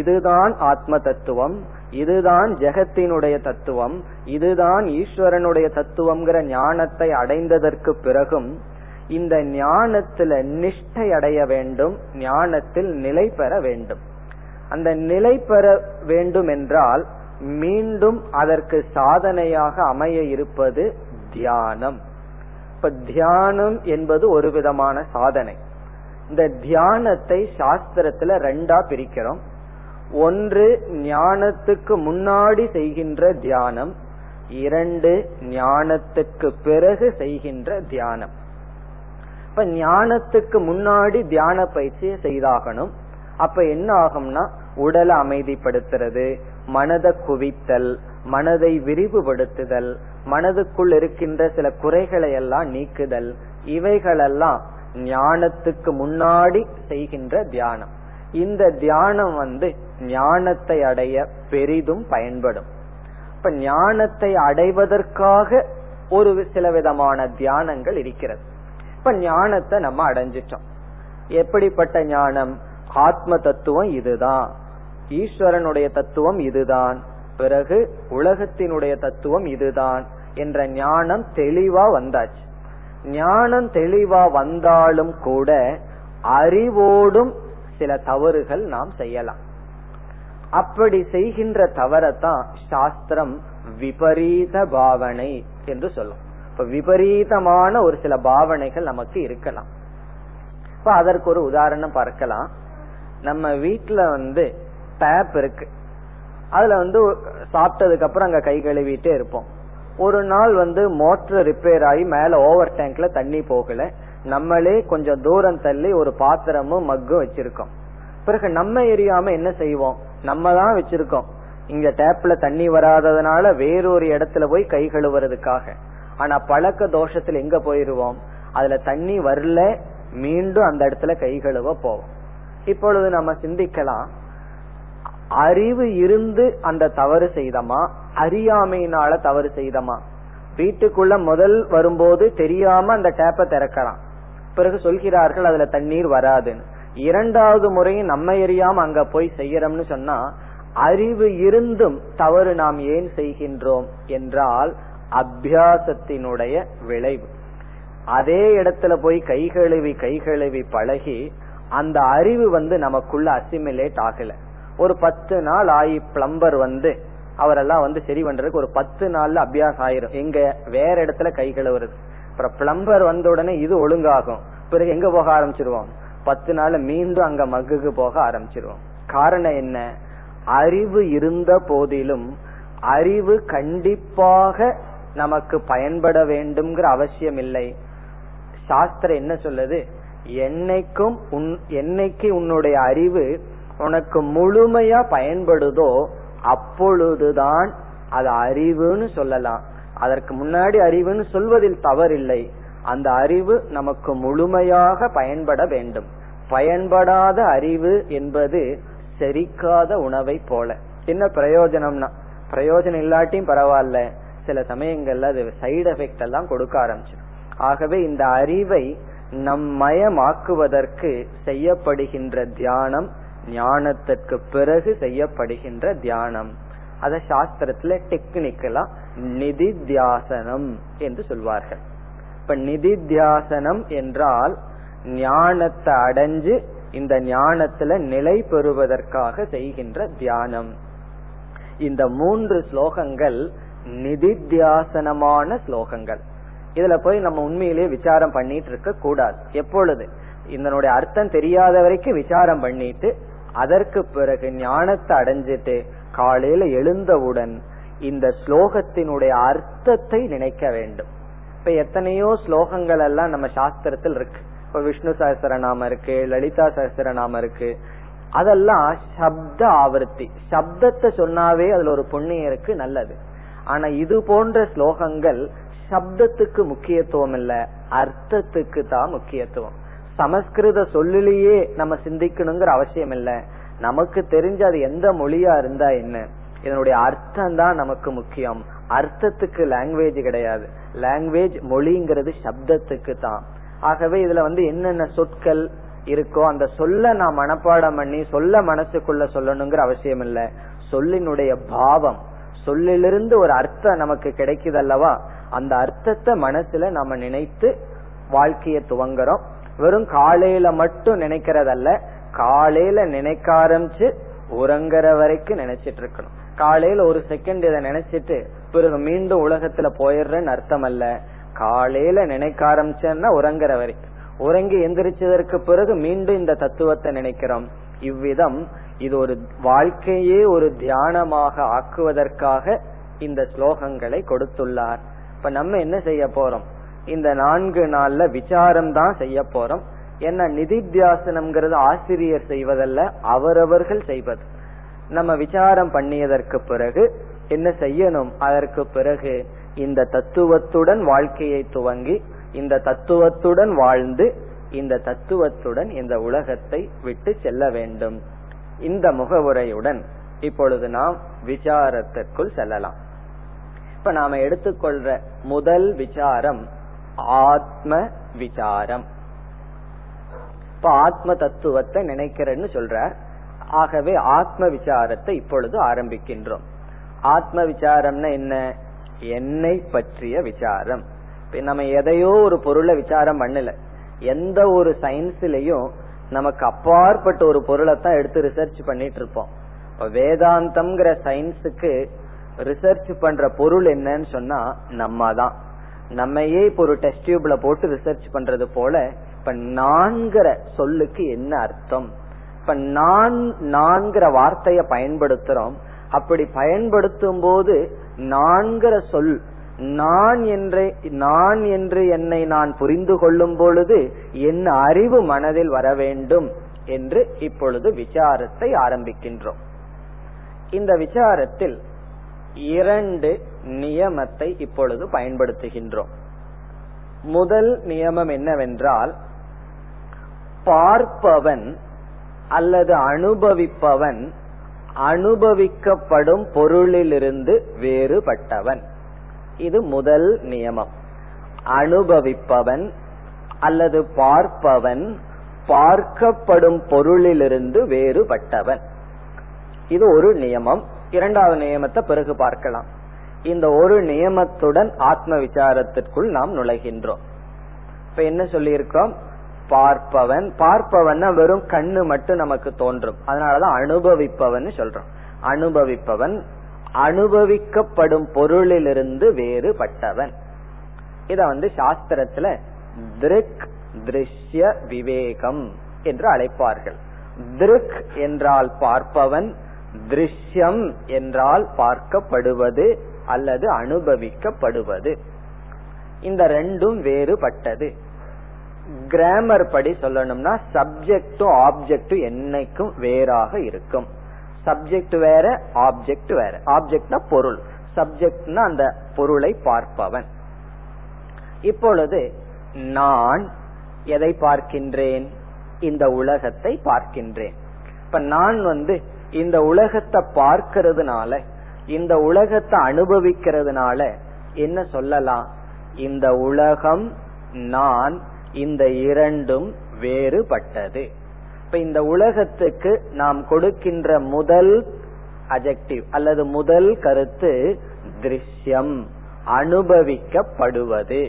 இதுதான் ஆத்ம தத்துவம், இதுதான் ஜெகத்தினுடைய தத்துவம், இதுதான் ஈஸ்வரனுடைய தத்துவம்ங்கிற ஞானத்தை அடைந்ததற்கு பிறகும் இந்த ஞானத்துல நிஷ்டை அடைய வேண்டும், ஞானத்தில் நிலை பெற வேண்டும். அந்த நிலை பெற வேண்டும் என்றால் மீண்டும் அதற்கு சாதனையாக அமைய இருப்பது தியானம். இப்ப தியானம் என்பது ஒரு விதமான சாதனை. இந்த தியானத்தை சாஸ்திரத்துல 2 பிரிக்கிறோம். ஒன்று ஞானத்துக்கு முன்னாடி செய்கின்ற தியானம், 2 ஞானத்துக்கு பிறகு செய்கின்ற தியானம். இப்ப ஞானத்துக்கு முன்னாடி தியான பயிற்சியை செய்தாகணும். அப்ப என்ன ஆகும்னா, உடலை அமைதிப்படுத்துறது, மனதை குவித்தல், மனதை விரிவுபடுத்துதல், மனதுக்குள் இருக்கின்ற சில குறைகளை எல்லாம் நீக்குதல், இவைகளெல்லாம் ஞானத்துக்கு முன்னாடி செய்கின்ற தியானம். இந்த தியானம் ஞானத்தை அடைய பெரிதும் பயன்படும். இப்ப ஞானத்தை அடைவதற்காக ஒரு சில விதமான தியானங்கள் இருக்கிறது. இப்ப ஞானத்தை நம்ம அடைஞ்சிட்டோம். எப்படிப்பட்ட ஞானம், ஆத்ம தத்துவம் இதுதான், ஈஸ்வரனுடைய தத்துவம் இதுதான், பிறகு உலகத்தினுடைய தத்துவம் இதுதான் என்ற ஞானம் தெளிவா வந்தாச்சு. ஞானம் தெளிவா வந்தாலும் கூட அறிவோடும் சில தவறுகள் நாம் செய்யலாம். அப்படி செய்கின்ற தவறத்தான் சாஸ்திரம் விபரீத பாவனை என்று சொல்லும். இப்ப விபரீதமான ஒரு சில பாவனைகள் நமக்கு இருக்கலாம். இப்ப அதற்கு ஒரு உதாரணம் பார்க்கலாம். நம்ம வீட்டுல டேப் இருக்கு, அதுல சாப்பிட்டதுக்கு அப்புறம் அங்க கை கழுவிட்டே இருப்போம். ஒரு நாள் மோட்டர் ரிப்பேர் ஆகி மேல ஓவர் டேங்க்ல தண்ணி போகல, நம்மளே கொஞ்சம் தூரம் தள்ளி ஒரு பாத்திரமும் மக்கும் வச்சிருக்கோம். பிறகு நம்ம எரியாம என்ன செய்வோம், நம்ம தான் வச்சிருக்கோம், இங்க டேப்ல தண்ணி வராததுனால வேறொரு இடத்துல போய் கை கழுவுறதுக்காக. ஆனா பழக்க தோஷத்துல எங்க போயிருவோம், அதுல தண்ணி வரல, மீண்டும் அந்த இடத்துல கை கழுவ போவோம். இப்பொழுது நம்ம சிந்திக்கலாம், அறிவு இருந்து அந்த தவறு செய்தமா, அறியாமையினால தவறு செய்தமா? வீட்டுக்குள்ள முதல் வரும்போது தெரியாம அந்த டேப்பை திறக்கலாம், பிறகு சொல்கிறார்கள் அதுல தண்ணீர் வராதுன்னு. 2வது முறையும் நம்ம எரியாம அங்க போய் செய்யறோம்னு சொன்னா, அறிவு இருந்தும் தவறு நாம் ஏன் செய்கின்றோம் என்றால் அபியாசத்தினுடைய விளைவு. அதே இடத்துல போய் கை கழுவி பழகி அந்த அறிவு நமக்குள்ள அசிமிலேட் ஆகல. ஒரு 10 நாள் ஆகி பிளம்பர் அவரெல்லாம் சரி பண்றதுக்கு ஒரு 10 நாள்ல அபியாசம் ஆயிரும். எங்க வேற இடத்துல கை கழுவுறது. அப்புறம் பிளம்பர் வந்த உடனே இது ஒழுங்காகும். பிறகு எங்க போக ஆரம்பிச்சிருவோம், 10 நாள்ல மீண்டும் அங்க மக்குக்கு போக ஆரம்பிச்சிருவோம். காரணம் என்ன, அறிவு இருந்த போதிலும் அறிவு கண்டிப்பாக நமக்கு பயன்பட வேண்டும்ங்கிற அவசியம் இல்லை. சாஸ்திரம் என்ன சொல்லுது, என்னைக்கு உன்னுடைய அறிவு உனக்கு முழுமையா பயன்படுதோ அப்பொழுதுதான் அது அறிவுன்னு சொல்லலாம். அதற்கு முன்னாடி அறிவுன்னு சொல்வதில் தவறில்லை. அந்த அறிவு நமக்கு முழுமையாக பயன்பட வேண்டும். பயன்படாத அறிவு என்பது செரிக்காத உணவை போல. என்ன பிரயோஜனம்னா, பிரயோஜனம் இல்லாட்டியும் பரவாயில்ல, சில சமயங்கள்ல அது சைடு எஃபெக்ட் எல்லாம் கொடுக்க ஆரம்பிச்சு. ஆகவே இந்த அறிவை நம்மயமாக்குவதற்கு செய்யப்படுகின்ற தியானம் ஞானத்திற்கு பிறகு செய்யப்படுகின்ற தியானம். அத சாஸ்திரத்துல டெக்னிக்கலா நிதித்தியாசனம் என்று சொல்வார்கள். இப்ப நிதித்தியாசனம் என்றால் ஞானத்தை அடைஞ்சு இந்த ஞானத்துல நிலை பெறுவதற்காக செய்கின்ற தியானம். இந்த 3 ஸ்லோகங்கள் நிதித்தியாசனமான ஸ்லோகங்கள். இதுல போய் நம்ம உண்மையிலேயே விசாரம் பண்ணிட்டு இருக்க கூடாது. எப்பொழுது இதனுடைய அர்த்தம் தெரியாத வரைக்கும் விசாரம் பண்ணிட்டு அதற்கு பிறகு ஞானத்தை அடைஞ்சிட்டு காலையில எழுந்தவுடன் இந்த ஸ்லோகத்தினுடைய அர்த்தத்தை நினைக்க வேண்டும். இப்ப எத்தனையோ ஸ்லோகங்கள் எல்லாம் நம்ம சாஸ்திரத்தில் இருக்கு. இப்ப விஷ்ணு சஹஸ்ரநாமம் இருக்கு, லலிதா சஹஸ்ரநாமம் இருக்கு. அதெல்லாம் சப்த ஆவர்த்தி, சப்தத்தை சொன்னாவே அதுல ஒரு புண்ணியம் இருக்கு, நல்லது. ஆனா இது போன்ற ஸ்லோகங்கள் சப்தத்துக்கு முக்கியத்துவம் இல்ல, அர்த்தத்துக்கு தான் முக்கியத்துவம். சமஸ்கிருத சொல்லிலேயே நம்ம சிந்திக்கணுங்கிற அவசியம் இல்ல. நமக்கு தெரிஞ்ச அது எந்த மொழியா இருந்தா என்ன, இதனுடைய அர்த்தம் தான் நமக்கு முக்கியம். அர்த்தத்துக்கு லாங்குவேஜ் கிடையாது. லாங்குவேஜ் மொழிங்கிறது சப்தத்துக்கு தான். ஆகவே இதுல என்னென்ன சொற்கள் இருக்கோ அந்த சொல்ல நாம் மனப்பாடம் பண்ணி சொல்ல மனசுக்குள்ள சொல்லணுங்கிற அவசியம் இல்ல. சொல்லினுடைய பாவம், சொல்லிலிருந்து ஒரு அர்த்தம் நமக்கு கிடைக்குது அல்லவா, அந்த அர்த்தத்தை மனசுல நாம நினைத்து வாழ்க்கையை துவங்குறோம். வெறும் காலையில மட்டும் நினைக்கிறதல்ல, காலையில நினைக்க ஆரம்பிச்சு உறங்குற வரைக்கும் நினைச்சிட்டு இருக்கணும். காலையில ஒரு செகண்ட் இதை நினைச்சிட்டு பிறகு மீண்டும் உலகத்துல போயிடுறேன்னு அர்த்தம் அல்ல. காலையில நினைக்க ஆரம்பிச்சேன்னா உறங்குற வரைக்கும், உறங்கி எந்திரிச்சதற்கு பிறகு மீண்டும் இந்த தத்துவத்தை நினைக்கிறோம். இவ்விதம் இது ஒரு வாழ்க்கையே ஒரு தியானமாக ஆக்குவதற்காக இந்த ஸ்லோகங்களை கொடுத்துள்ளார். இப்ப நம்ம என்ன செய்ய போறோம், இந்த 4 நாள்ல விசாரம் தான் செய்ய போறோம். ஏன்னா நிதித்தியாசனம்ங்கிறது ஆசிரியர் செய்வதல்ல, அவரவர்கள் செய்வது. நம்ம விசாரம் பண்ணியதற்கு பிறகு என்ன செய்யணும், அதற்கு பிறகு இந்த தத்துவத்துடன் வாழ்க்கையை துவங்கி இந்த தத்துவத்துடன் வாழ்ந்து இந்த தத்துவத்துடன் இந்த உலகத்தை விட்டு செல்ல வேண்டும். இந்த முகவுரையுடன் இப்பொழுது நாம் விசாரத்திற்குள் செல்லலாம். இப்ப நாம எடுத்துக்கொள்ற முதல் விசாரம் ஆத்ம விசாரம். இப்ப ஆத்ம தத்துவத்தை நினைக்கிறேன்னு சொல்ற. ஆகவே ஆத்ம விசாரத்தை இப்பொழுது ஆரம்பிக்கின்றோம். ஆத்ம விசாரம்னா என்ன, என்னை பற்றிய விசாரம். நம்ம எதையோ ஒரு பொருளை விசாரம் பண்ணல. எந்த ஒரு சயின்ஸ்லயும் நமக்கு அப்பாற்பட்ட ஒரு பொருளை தான் எடுத்து ரிசர்ச் பண்ணிட்டு இருப்போம். இப்ப வேதாந்தம்ங்கிற சயின்ஸுக்கு ரிசர்ச் பண்ற பொருள் என்னன்னு சொன்னா நம்ம தான். நம்மையே இப்போ ஒரு டெஸ்ட் டியூப்ல போட்டு ரிசர்ச் பண்றது போல இப்ப நான்கிற சொல்லுக்கு என்ன அர்த்தம், இப்ப நான்கிற வார்த்தைய பயன்படுத்துறோம். அப்படி பயன்படுத்தும் போது நான்கிற சொல் நான் என்று என்னை நான் புரிந்து கொள்ளும் பொழுது என் அறிவு மனதில் வர வேண்டும் என்று இப்பொழுது விசாரத்தை ஆரம்பிக்கின்றோம். இந்த விசாரத்தில் 2 நியமத்தை இப்பொழுது பயன்படுத்துகின்றோம். முதல் நியமம் என்னவென்றால், பார்ப்பவன் அல்லது அனுபவிப்பவன் அனுபவிக்கப்படும் பொருளிலிருந்து வேறுபட்டவன். இது முதல் நியமம். அனுபவிப்பவன் அல்லது பார்ப்பவன் பார்க்கப்படும் பொருளிலிருந்து வேறுபட்டவன். இது ஒரு நியமம். 2வது நியமத்தை பிறகு பார்க்கலாம். இந்த ஒரு நியமத்துடன் ஆத்ம விசாரத்திற்குள் நாம் நுழைகின்றோம். இப்ப என்ன சொல்லியிருக்கோம், பார்ப்பவன் வெறும் கண்ணு மட்டும் நமக்கு தோன்றும். அதனாலதான் அனுபவிப்பவன் சொல்றோம். அனுபவிப்பவன் அனுபவிக்கப்படும் பொருளிலிருந்து வேறுபட்டவன். இத சாஸ்திரத்துல திருக் திருஷ்ய விவேகம் என்று அழைப்பார்கள். திருக் என்றால் பார்ப்பவன், திருஷ்யம் என்றால் பார்க்கப்படுவது அல்லது அனுபவிக்கப்படுவது. இந்த 2ம் வேறுபட்டது. கிராமர் படி சொல்லணும்னா சப்ஜெக்டும் ஆப்ஜெக்டும் என்னைக்கும் வேறாக இருக்கும். சப்ஜெக்ட் வேற, ஆப்ஜெக்ட் வேற. ஆப்ஜெக்ட்னா பொருள், சப்ஜெக்ட்னா அந்த பொருளை பார்ப்பவன். இப்பொழுது நான் எதை பார்க்கின்றேன்? இந்த உலகத்தை பார்க்கின்றேன். இப்ப நான் இந்த உலகத்தை பார்க்கிறதுனால, இந்த உலகத்தை அனுபவிக்கிறதுனால என்ன சொல்லலாம்? இந்த உலகம், நான், இந்த இரண்டும் வேறுபட்டது. இப்ப இந்த உலகத்துக்கு நாம் கொடுக்கின்ற முதல் அட்ஜெக்டிவ் அல்லது முதல் கருத்து திருஷ்யம், அனுபவிக்கப்படுவது.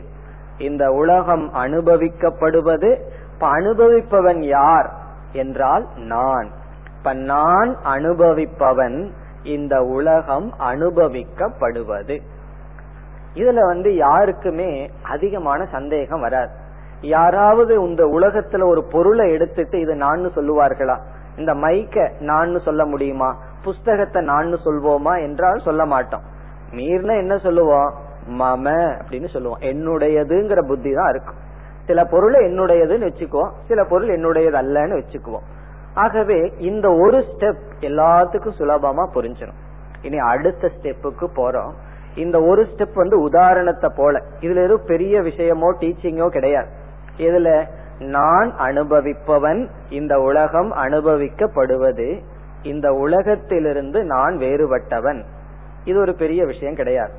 இந்த உலகம் அனுபவிக்கப்படுவது. இப்ப அனுபவிப்பவன் யார் என்றால் நான். இப்ப நான் அனுபவிப்பவன், இந்த உலகம் அனுபவிக்கப்படுவது. இதுல யாருக்குமே அதிகமான சந்தேகம் வராது. யாராவது இந்த உலகத்துல ஒரு பொருளை எடுத்துட்டு இது நான் சொல்லுவார்களா? இந்த மைக்க நான் சொல்ல முடியுமா? புஸ்தகத்தை நான் சொல்வோமா என்றால் சொல்ல மாட்டோம். மீறினா என்ன சொல்லுவோம்? மம அப்படின்னு சொல்லுவோம். என்னுடையதுங்கிற புத்தி தான் இருக்கும். சில பொருளை என்னுடையதுன்னு வச்சுக்குவோம், சில பொருள் என்னுடையது அல்லன்னு வச்சுக்குவோம். ஆகவே இந்த ஒரு ஸ்டெப் எல்லாத்துக்கும் சுலபமா புரிஞ்சிடும். இனி அடுத்த ஸ்டெப்புக்கு போறோம். இந்த ஒரு ஸ்டெப் உதாரணத்தை போல, இதுல எதுவும் பெரிய விஷயமோ டீச்சிங்கோ கிடையாது. இதுல நான் அனுபவிப்பவன், இந்த உலகம் அனுபவிக்கப்படுவது, இந்த உலகத்திலிருந்து நான் வேறுபட்டவன். இது ஒரு பெரிய விஷயம் கிடையாது.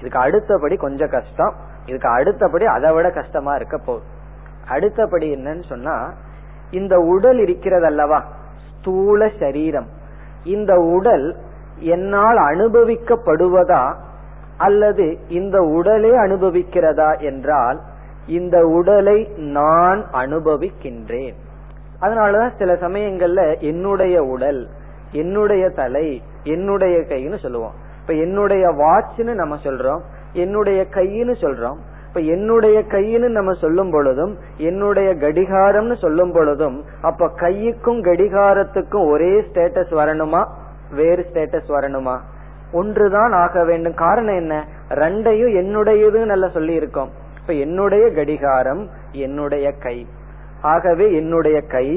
இதுக்கு அடுத்தபடி கொஞ்சம் கஷ்டம். இதுக்கு அடுத்தபடி அதை விட கஷ்டமா இருக்க போகுது. அடுத்தபடி என்னன்னு சொன்னா, இந்த உடல் இருக்கிறது அல்லவா, ஸ்தூல சரீரம், இந்த உடல் என்னால் அனுபவிக்கப்படுவதா அல்லது இந்த உடலே அனுபவிக்கிறதா என்றால், இந்த உடலை நான் அனுபவிக்கின்றேன். அதனாலதான் சில சமயங்கள்ல என்னுடைய உடல், என்னுடைய தலை, என்னுடைய கைன்னு சொல்லுவோம். இப்ப என்னுடைய வாட்ச்னு நம்ம சொல்றோம், என்னுடைய கைன்னு சொல்றோம். இப்ப என்னுடைய கைன்னு நம்ம சொல்லும் பொழுதும், என்னுடைய கடிகாரம்னு சொல்லும் பொழுதும், அப்ப கைக்கும் கடிகாரத்துக்கும் ஒரே ஸ்டேட்டஸ் வரணுமா, வேறு ஸ்டேட்டஸ் வரணுமா? ஒன்றுதான் ஆக வேண்டும். காரணம் என்ன? ரெண்டையும் என்னுடையதுன்னு நல்லா சொல்லி இருக்கோம். இப்ப என்னுடைய கடிகாரம், என்னுடைய கை. ஆகவே என்னுடைய கை,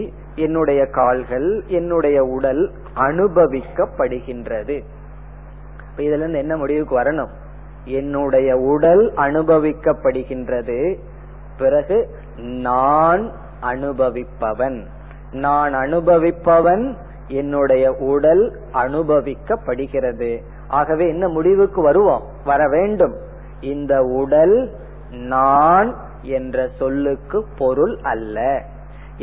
என்னுடைய கால்கள், என்னுடைய உடல் அனுபவிக்கப்படுகின்றது. இதுல இருந்து என்ன முடிவுக்கு வரணும்? என்னுடைய உடல் அனுபவிக்கப்படுகின்றது, பிறகு நான் அனுபவிப்பவன். நான் அனுபவிப்பவன், என்னுடைய உடல் அனுபவிக்கப்படுகிறது. ஆகவே என்ன முடிவுக்கு வருவோம்? வர வேண்டும். இந்த உடல் நான் என்ற சொல்லுக்கு பொருள் அல்ல.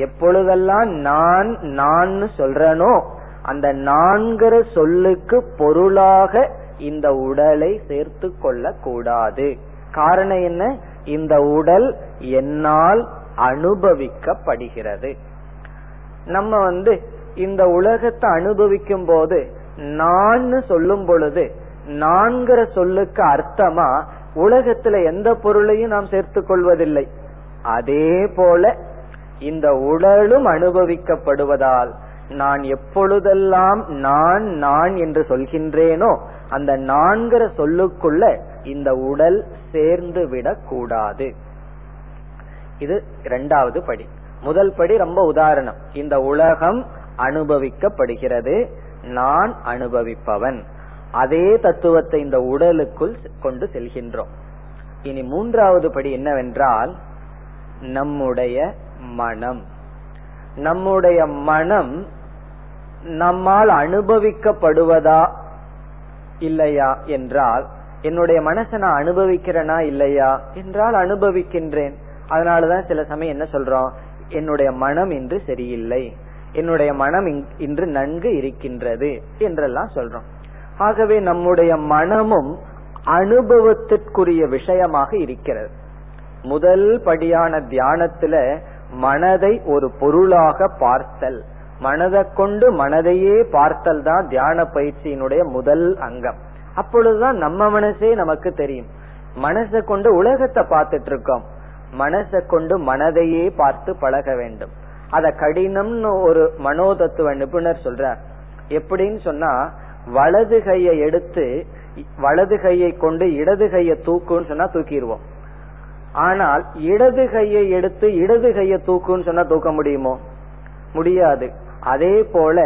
எப்பொழுதெல்லாம் நான் நான் சொல்றனோ, அந்த நான்கிற சொல்லுக்கு பொருளாக இந்த உடலை சேர்த்து கொள்ள கூடாது. காரணம் என்ன? இந்த உடல் என்னால் அனுபவிக்கப்படுகிறது. நம்ம இந்த உலகத்தை அனுபவிக்கும் போது நான் சொல்லும் பொழுது நான்கிற சொல்லுக்கு அர்த்தமா உலகத்துல எந்த பொருளையும் நாம் சேர்த்து கொள்வதில்லை. அதே போல இந்த உடலும் அனுபவிக்கப்படுவதால், நான் எப்பொழுதெல்லாம் நான் நான் என்று சொல்கின்றேனோ, அந்த நான்கிற சொல்லுக்குள்ள இந்த உடல் சேர்ந்து விடக்கூடாது. இது இரண்டாவது படி. முதல் படி ரொம்ப உதாரணம். இந்த உலகம் அனுபவிக்கப்படுகிறது, நான் அனுபவிப்பவன். அதே தத்துவத்தை இந்த உடலுக்குள் கொண்டு செல்கின்றோம். இனி மூன்றாவது படி என்னவென்றால், நம்முடைய மனம். நம்முடைய மனம் நம்மால் அனுபவிக்கப்படுவதா இல்லையா என்றால், என்னுடைய மனசை நான் அனுபவிக்கிறேனா இல்லையா என்றால் அனுபவிக்கின்றேன். அதனாலதான் சில சமயம் என்ன சொல்றோம்? என்னுடைய மனம் இன்று சரியில்லை, என்னுடைய மனம் இன்று நன்கு இருக்கின்றது என்றெல்லாம் சொல்றோம். ஆகவே நம்முடைய மனமும் அனுபவத்திற்குரிய விஷயமாக இருக்கிறது. முதல் படியான தியானத்துல மனதை ஒரு பொருளாக பார்த்தல், மனதை கொண்டு மனதையே பார்த்தல் தான் தியான பயிற்சியினுடைய முதல் அங்கம். அப்பொழுதுதான் நம்ம மனசே நமக்கு தெரியும். மனசை கொண்டு உலகத்தை பார்த்துட்டு இருக்கோம், மனசை கொண்டு மனதையே பார்த்து பழக வேண்டும். அத கடினம்னு ஒரு மனோதத்துவ நிபுணர் சொல்றார். எப்படின்னு சொன்னா, வலது கையை எடுத்து வலது கையை கொண்டு இடது கையை தூக்குன்னு சொன்னா தூக்கிடுவோம். ஆனால் இடது கையை எடுத்து இடது கையை தூக்குன்னு சொன்னா தூக்க முடியுமோ? முடியாது. அதே போல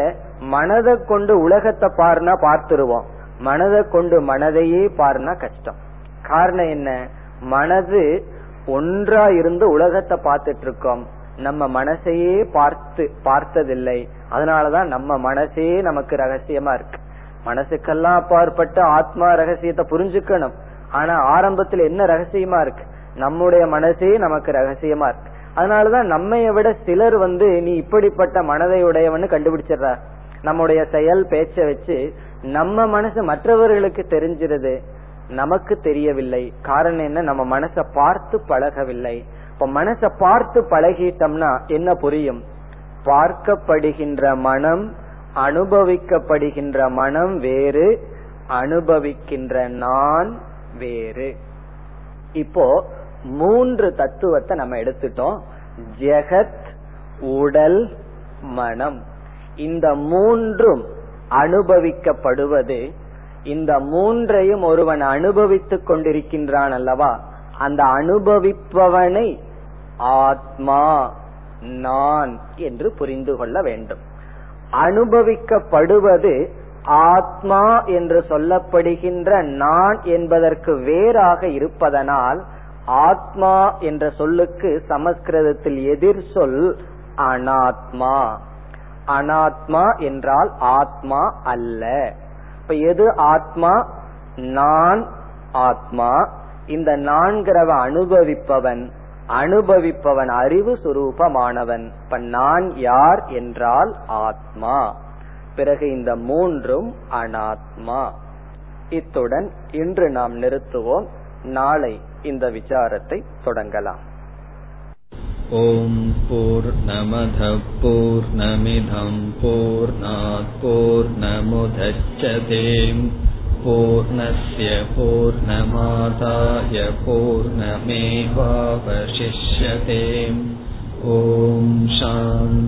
மனதை கொண்டு உலகத்தை பார்னா பார்த்துருவோம், மனதை கொண்டு மனதையே பார்னா கஷ்டம். காரணம் என்ன? மனது ஒன்றா இருந்து உலகத்தை பார்த்துட்டு இருக்கோம், நம்ம மனசையே பார்த்ததில்லை. அதனாலதான் நம்ம மனசே நமக்கு ரகசியமா இருக்கு. மனசுக்கெல்லாம் அப்பாற்பட்டு ஆத்மா ரகசியத்தை புரிஞ்சுக்கணும். ஆனா ஆரம்பத்துல என்ன ரகசியமா இருக்கு? நம்முடைய மனசே நமக்கு ரகசியமா இருக்கு. அதனாலதான் நம்மைய விட சிலர் நீ இப்படிப்பட்ட மனதை உடையவன்னு கண்டுபிடிச்சிடற. நம்முடைய செயல் பேச்ச வச்சு நம்ம மனசு மற்றவர்களுக்கு தெரிஞ்சிருது, நமக்கு தெரியவில்லை. காரணம் என்ன? நம்ம மனசை பார்த்து பழகவில்லை. இப்ப மனசை பார்த்து பழகிட்டோம்னா என்ன புரியும்? பார்க்கப்படுகின்ற மனம் அனுபவிக்கப்படுகின்ற மனம் வேறு, அனுபவிக்கின்ற நான் வேறு. இப்போ மூன்று தத்துவத்தை நம்ம எடுத்துட்டோம். ஜெகத், உடல், மனம். இந்த மூன்றும் அனுபவிக்கப்படுவது. இந்த மூன்றையும் ஒருவன் அனுபவித்துக் கொண்டிருக்கின்றான் அல்லவா, அந்த அனுபவிப்பவனை ஆத்மா, நான் என்று புரிந்து கொள்ள வேண்டும். அனுபவிக்கப்படுவது ஆத்மா என்று சொல்லப்படுகின்ற நான் என்பதற்கு வேறாக இருப்பதனால் ஆத்மா என்ற சொல்லுக்கு சமஸ்கிருதத்தில் எதிர் சொல் அனாத்மா. அனாத்மா என்றால் ஆத்மா அல்ல. இப்ப எது ஆத்மா? நான் ஆத்மா. இந்த நான்கிறவ அனுபவிப்பவன், அனுபவிப்பவன் அறிவு சுரூபமானவன். இப்ப நான் யார் என்றால் ஆத்மா. பிறகு இந்த மூன்றும் அனாத்மா. இத்துடன் இன்று நாம் நிறுத்துவோம். நாளை இந்த விசாரத்தை தொடங்கலாம். ஓம் பூர்ணமதః பூர்ணமிதம் பூர்ணாத் பூர்ணமுதச்யதே பூர்ணஸ்ய பூர்ணமாதாய பூர்ணமேவாவசிஷ்யதே. ஓம் சாந்தி.